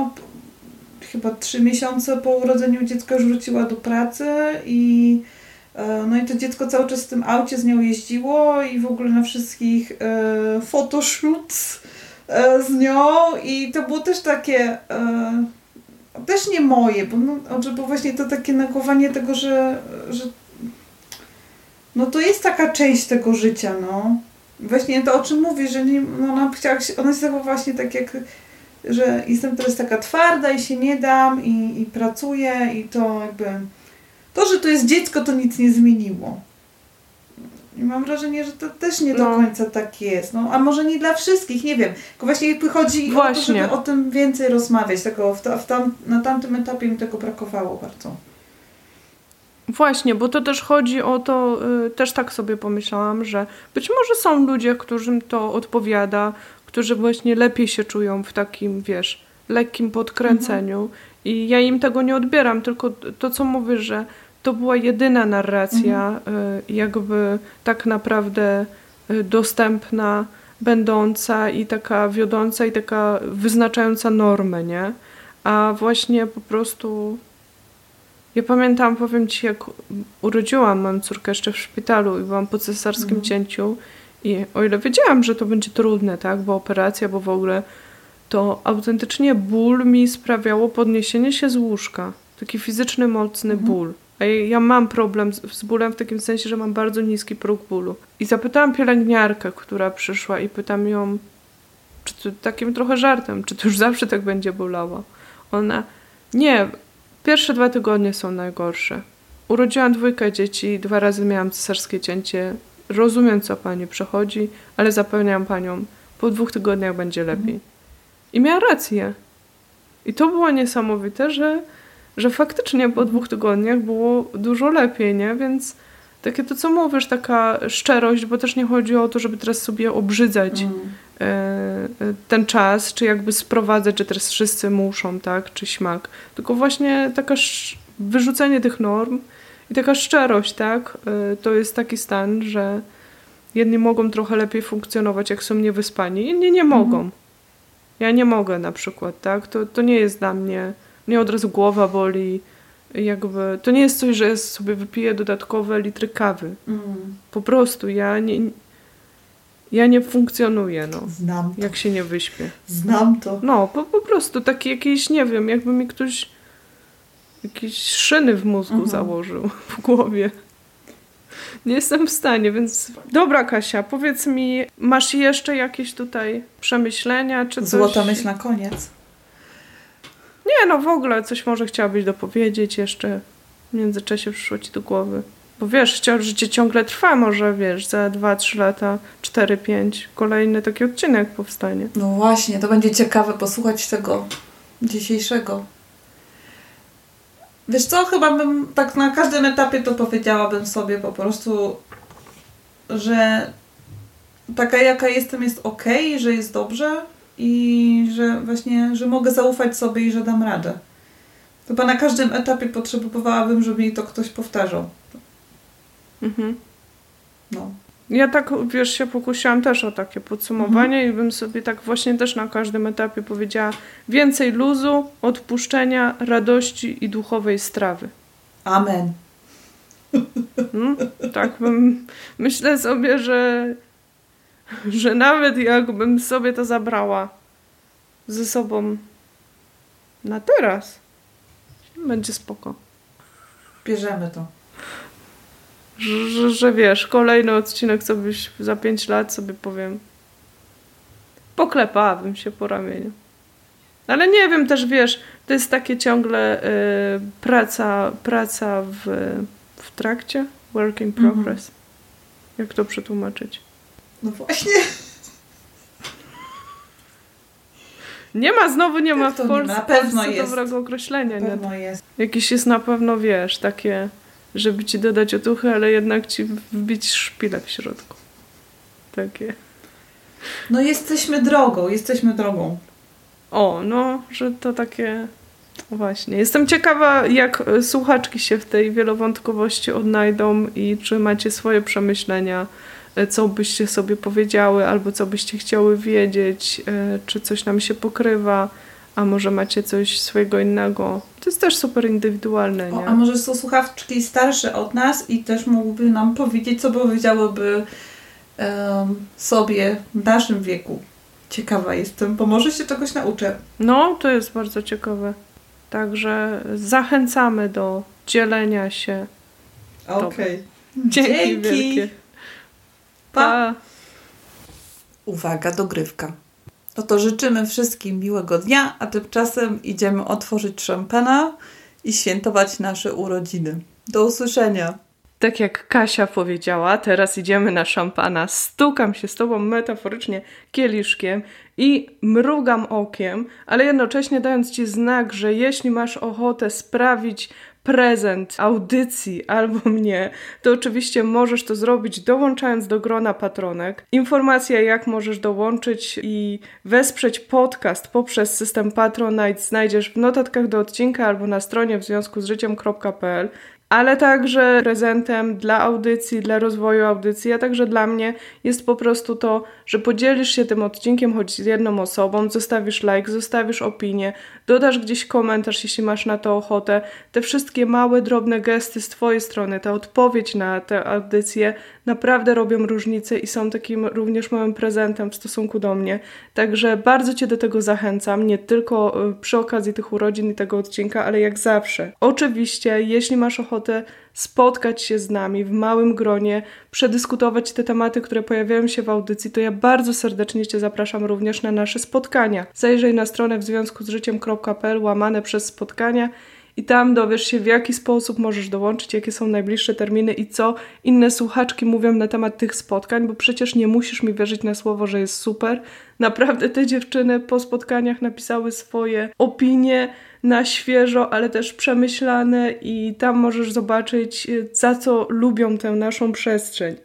chyba trzy miesiące po urodzeniu dziecka już wróciła do pracy i no i to dziecko cały czas w tym aucie z nią jeździło i w ogóle na wszystkich e, photoshoots e, z nią i to było też takie e, też nie moje, bo, no, bo właśnie to takie negowanie tego, że, że no to jest taka część tego życia, no. Właśnie to, o czym mówisz, że nie, no, ona chciała się, ona się właśnie tak jak że jestem teraz taka twarda i się nie dam i, i pracuję i to jakby... To, że to jest dziecko, to nic nie zmieniło. I mam wrażenie, że to też nie do no. końca tak jest. No, a może nie dla wszystkich, nie wiem. Tylko właśnie jakby chodzi właśnie. o to, żeby o tym więcej rozmawiać. Tego w ta, w tam, na tamtym etapie mi tego brakowało bardzo. Właśnie, bo to też chodzi o to, yy, też tak sobie pomyślałam, że być może są ludzie, którym to odpowiada, którzy właśnie lepiej się czują w takim, wiesz, lekkim podkręceniu mhm. i ja im tego nie odbieram, tylko to, co mówisz, że to była jedyna narracja mhm. y, jakby tak naprawdę y, dostępna, będąca i taka wiodąca i taka wyznaczająca normę, nie? A właśnie po prostu ja pamiętam, powiem ci, jak urodziłam moją córkę jeszcze w szpitalu i byłam po cesarskim mhm. cięciu. I o ile wiedziałam, że to będzie trudne, tak, bo operacja, bo w ogóle to autentycznie ból mi sprawiało podniesienie się z łóżka. Taki fizyczny, mocny mhm. ból. A ja mam problem z, z bólem w takim sensie, że mam bardzo niski próg bólu. I zapytałam pielęgniarkę, która przyszła, i pytam ją, czy to, takim trochę żartem, czy to już zawsze tak będzie bolało. Ona, nie, pierwsze dwa tygodnie są najgorsze. Urodziłam dwójkę dzieci, dwa razy miałam cesarskie cięcie. Rozumiem, co pani przechodzi, ale zapewniam panią, po dwóch tygodniach będzie lepiej. I miała rację. I to było niesamowite, że, że faktycznie po dwóch tygodniach było dużo lepiej, nie? Więc takie to, co mówisz, taka szczerość, bo też nie chodzi o to, żeby teraz sobie obrzydzać mm. ten czas, czy jakby sprowadzać, że teraz wszyscy muszą, tak? Czy śmak. Tylko właśnie taka sz- wyrzucenie tych norm i taka szczerość, tak? To jest taki stan, że jedni mogą trochę lepiej funkcjonować, jak są niewyspani, inni nie mogą. Mm. Ja nie mogę na przykład, tak? To, to nie jest dla mnie, mnie od razu głowa boli, jakby, to nie jest coś, że sobie wypiję dodatkowe litry kawy. Mm. Po prostu ja nie, ja nie funkcjonuję, no. Znam to. Jak się nie wyśpię. Znam to. No, po, po prostu taki jakiś, nie wiem, jakby mi ktoś jakieś szyny w mózgu mhm. założył, w głowie. Nie jestem w stanie, więc... Dobra, Kasia, powiedz mi, masz jeszcze jakieś tutaj przemyślenia, czy coś? Złota myśl na koniec. Nie, no w ogóle coś może chciałabyś dopowiedzieć jeszcze. W międzyczasie przyszło ci do głowy. Bo wiesz, życie ciągle trwa, może wiesz, za dwa trzy lata, cztery pięć kolejny taki odcinek powstanie. No właśnie, to będzie ciekawe posłuchać tego dzisiejszego. Wiesz co, chyba bym tak na każdym etapie to powiedziałabym sobie po prostu, że taka jaka jestem jest okej, okay, że jest dobrze i że właśnie, że mogę zaufać sobie i że dam radę. Chyba na każdym etapie potrzebowałabym, żeby mi to ktoś powtarzał. Mhm. No. Ja tak, wiesz, się pokusiłam też o takie podsumowanie mhm. i bym sobie tak właśnie też na każdym etapie powiedziała więcej luzu, odpuszczenia, radości i duchowej strawy. Amen. Hmm? Tak bym, myślę sobie, że, że nawet jakbym sobie to zabrała ze sobą na teraz, będzie spoko. Bierzemy to. Że, że, że wiesz, kolejny odcinek sobie za pięć lat sobie powiem, poklepałabym się po ramieniu. Ale nie wiem też, wiesz, to jest takie ciągle y, praca, praca w, w trakcie, work in progress. Mhm. Jak to przetłumaczyć? No właśnie. Nie ma, znowu nie ma w Polsce, na pewno Polsce jest. Dobrego określenia. Na pewno nie? Jest. Jakiś jest na pewno, wiesz, takie... Żeby ci dodać otuchy, ale jednak ci wbić szpilę w środku. Takie. No jesteśmy drogą, jesteśmy drogą. O, no, że to takie... Właśnie. Jestem ciekawa, jak słuchaczki się w tej wielowątkowości odnajdą i czy macie swoje przemyślenia, co byście sobie powiedziały, albo co byście chciały wiedzieć, czy coś nam się pokrywa. A może macie coś swojego innego. To jest też super indywidualne, nie? O, a może są słuchaczki starsze od nas i też mógłby nam powiedzieć, co powiedziałyby um, sobie w naszym wieku. Ciekawa jestem, bo może się czegoś nauczę. No, to jest bardzo ciekawe. Także zachęcamy do dzielenia się. Okej. Okay. Dzięki, Dzięki wielkie. Pa. pa. Uwaga, dogrywka. No to życzymy wszystkim miłego dnia, a tymczasem idziemy otworzyć szampana i świętować nasze urodziny. Do usłyszenia. Tak jak Kasia powiedziała, teraz idziemy na szampana. Stukam się z tobą metaforycznie kieliszkiem i mrugam okiem, ale jednocześnie dając ci znak, że jeśli masz ochotę sprawić prezent audycji albo mnie, to oczywiście możesz to zrobić dołączając do grona patronek. Informacja, jak możesz dołączyć i wesprzeć podcast poprzez system Patronite, znajdziesz w notatkach do odcinka albo na stronie w związku z życiem kropka p l. ale także prezentem dla audycji, dla rozwoju audycji, a także dla mnie jest po prostu to, że podzielisz się tym odcinkiem choć z jedną osobą, zostawisz like, zostawisz opinię, dodasz gdzieś komentarz, jeśli masz na to ochotę. Te wszystkie małe, drobne gesty z Twojej strony, ta odpowiedź na tę audycję naprawdę robią różnicę i są takim również małym prezentem w stosunku do mnie. Także bardzo Cię do tego zachęcam, nie tylko przy okazji tych urodzin i tego odcinka, ale jak zawsze. Oczywiście, jeśli masz ochotę spotkać się z nami w małym gronie, przedyskutować te tematy, które pojawiają się w audycji, to ja bardzo serdecznie Cię zapraszam również na nasze spotkania. Zajrzyj na stronę w związku z życiem.pl łamane przez spotkania i tam dowiesz się, w jaki sposób możesz dołączyć, jakie są najbliższe terminy i co inne słuchaczki mówią na temat tych spotkań, bo przecież nie musisz mi wierzyć na słowo, że jest super. Naprawdę te dziewczyny po spotkaniach napisały swoje opinie na świeżo, ale też przemyślane i tam możesz zobaczyć, za co lubią tę naszą przestrzeń.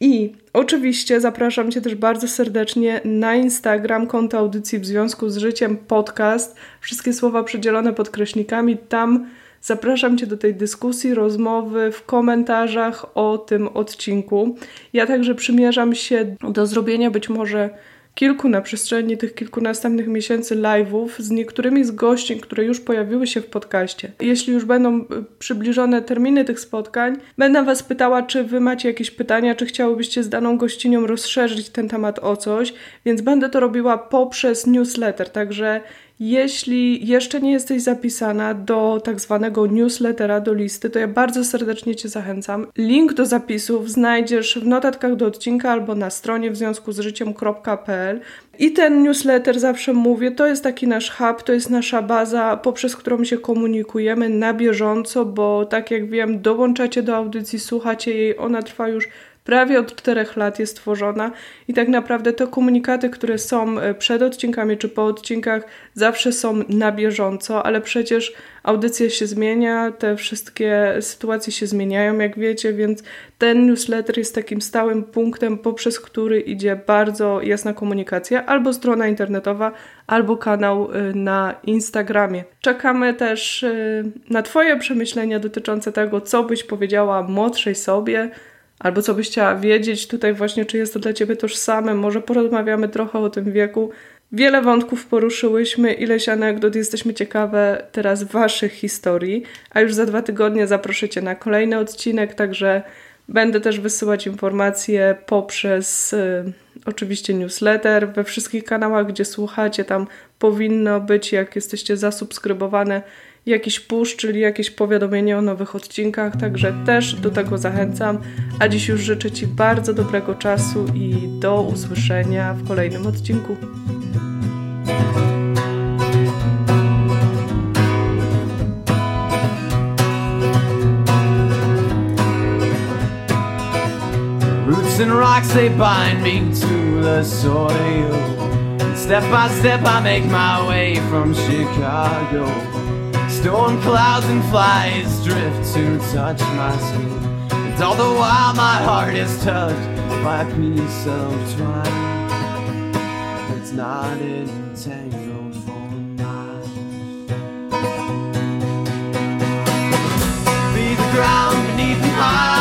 I oczywiście zapraszam Cię też bardzo serdecznie na Instagram, konto audycji w związku z życiem podcast. Wszystkie słowa przedzielone podkreśnikami. Tam zapraszam Cię do tej dyskusji, rozmowy w komentarzach o tym odcinku. Ja także przymierzam się do zrobienia być może kilku na przestrzeni tych kilku następnych miesięcy live'ów z niektórymi z gości, które już pojawiły się w podcaście. Jeśli już będą przybliżone terminy tych spotkań, będę Was pytała, czy Wy macie jakieś pytania, czy chciałybyście z daną gościnią rozszerzyć ten temat o coś, więc będę to robiła poprzez newsletter, także jeśli jeszcze nie jesteś zapisana do tak zwanego newslettera, do listy, to ja bardzo serdecznie Cię zachęcam. Link do zapisów znajdziesz w notatkach do odcinka albo na stronie w związku z życiem.pl. I ten newsletter, zawsze mówię, to jest taki nasz hub, to jest nasza baza, poprzez którą się komunikujemy na bieżąco, bo tak jak wiem, dołączacie do audycji, słuchacie jej, ona trwa już prawie od czterech lat, jest tworzona i tak naprawdę te komunikaty, które są przed odcinkami czy po odcinkach, zawsze są na bieżąco, ale przecież audycja się zmienia, te wszystkie sytuacje się zmieniają, jak wiecie, więc ten newsletter jest takim stałym punktem, poprzez który idzie bardzo jasna komunikacja, albo strona internetowa, albo kanał na Instagramie. Czekamy też na Twoje przemyślenia dotyczące tego, co byś powiedziała młodszej sobie, albo co byś chciała wiedzieć tutaj właśnie, czy jest to dla Ciebie tożsame, może porozmawiamy trochę o tym wieku. Wiele wątków poruszyłyśmy, ileś anegdot, jesteśmy ciekawe teraz Waszych historii, a już za dwa tygodnie zaproszę Cię na kolejny odcinek, także będę też wysyłać informacje poprzez y, oczywiście newsletter we wszystkich kanałach, gdzie słuchacie, tam powinno być, jak jesteście zasubskrybowane, jakiś push, czyli jakieś powiadomienie o nowych odcinkach, także też do tego zachęcam. A dziś już życzę Ci bardzo dobrego czasu i do usłyszenia w kolejnym odcinku. Roots and rocks, they bind me to the soil. Step by step I make my way from Chicago. Storm clouds and flies drift to touch my soul. And all the while my heart is touched by a piece of twine that's not entangled for life. Be the ground beneath my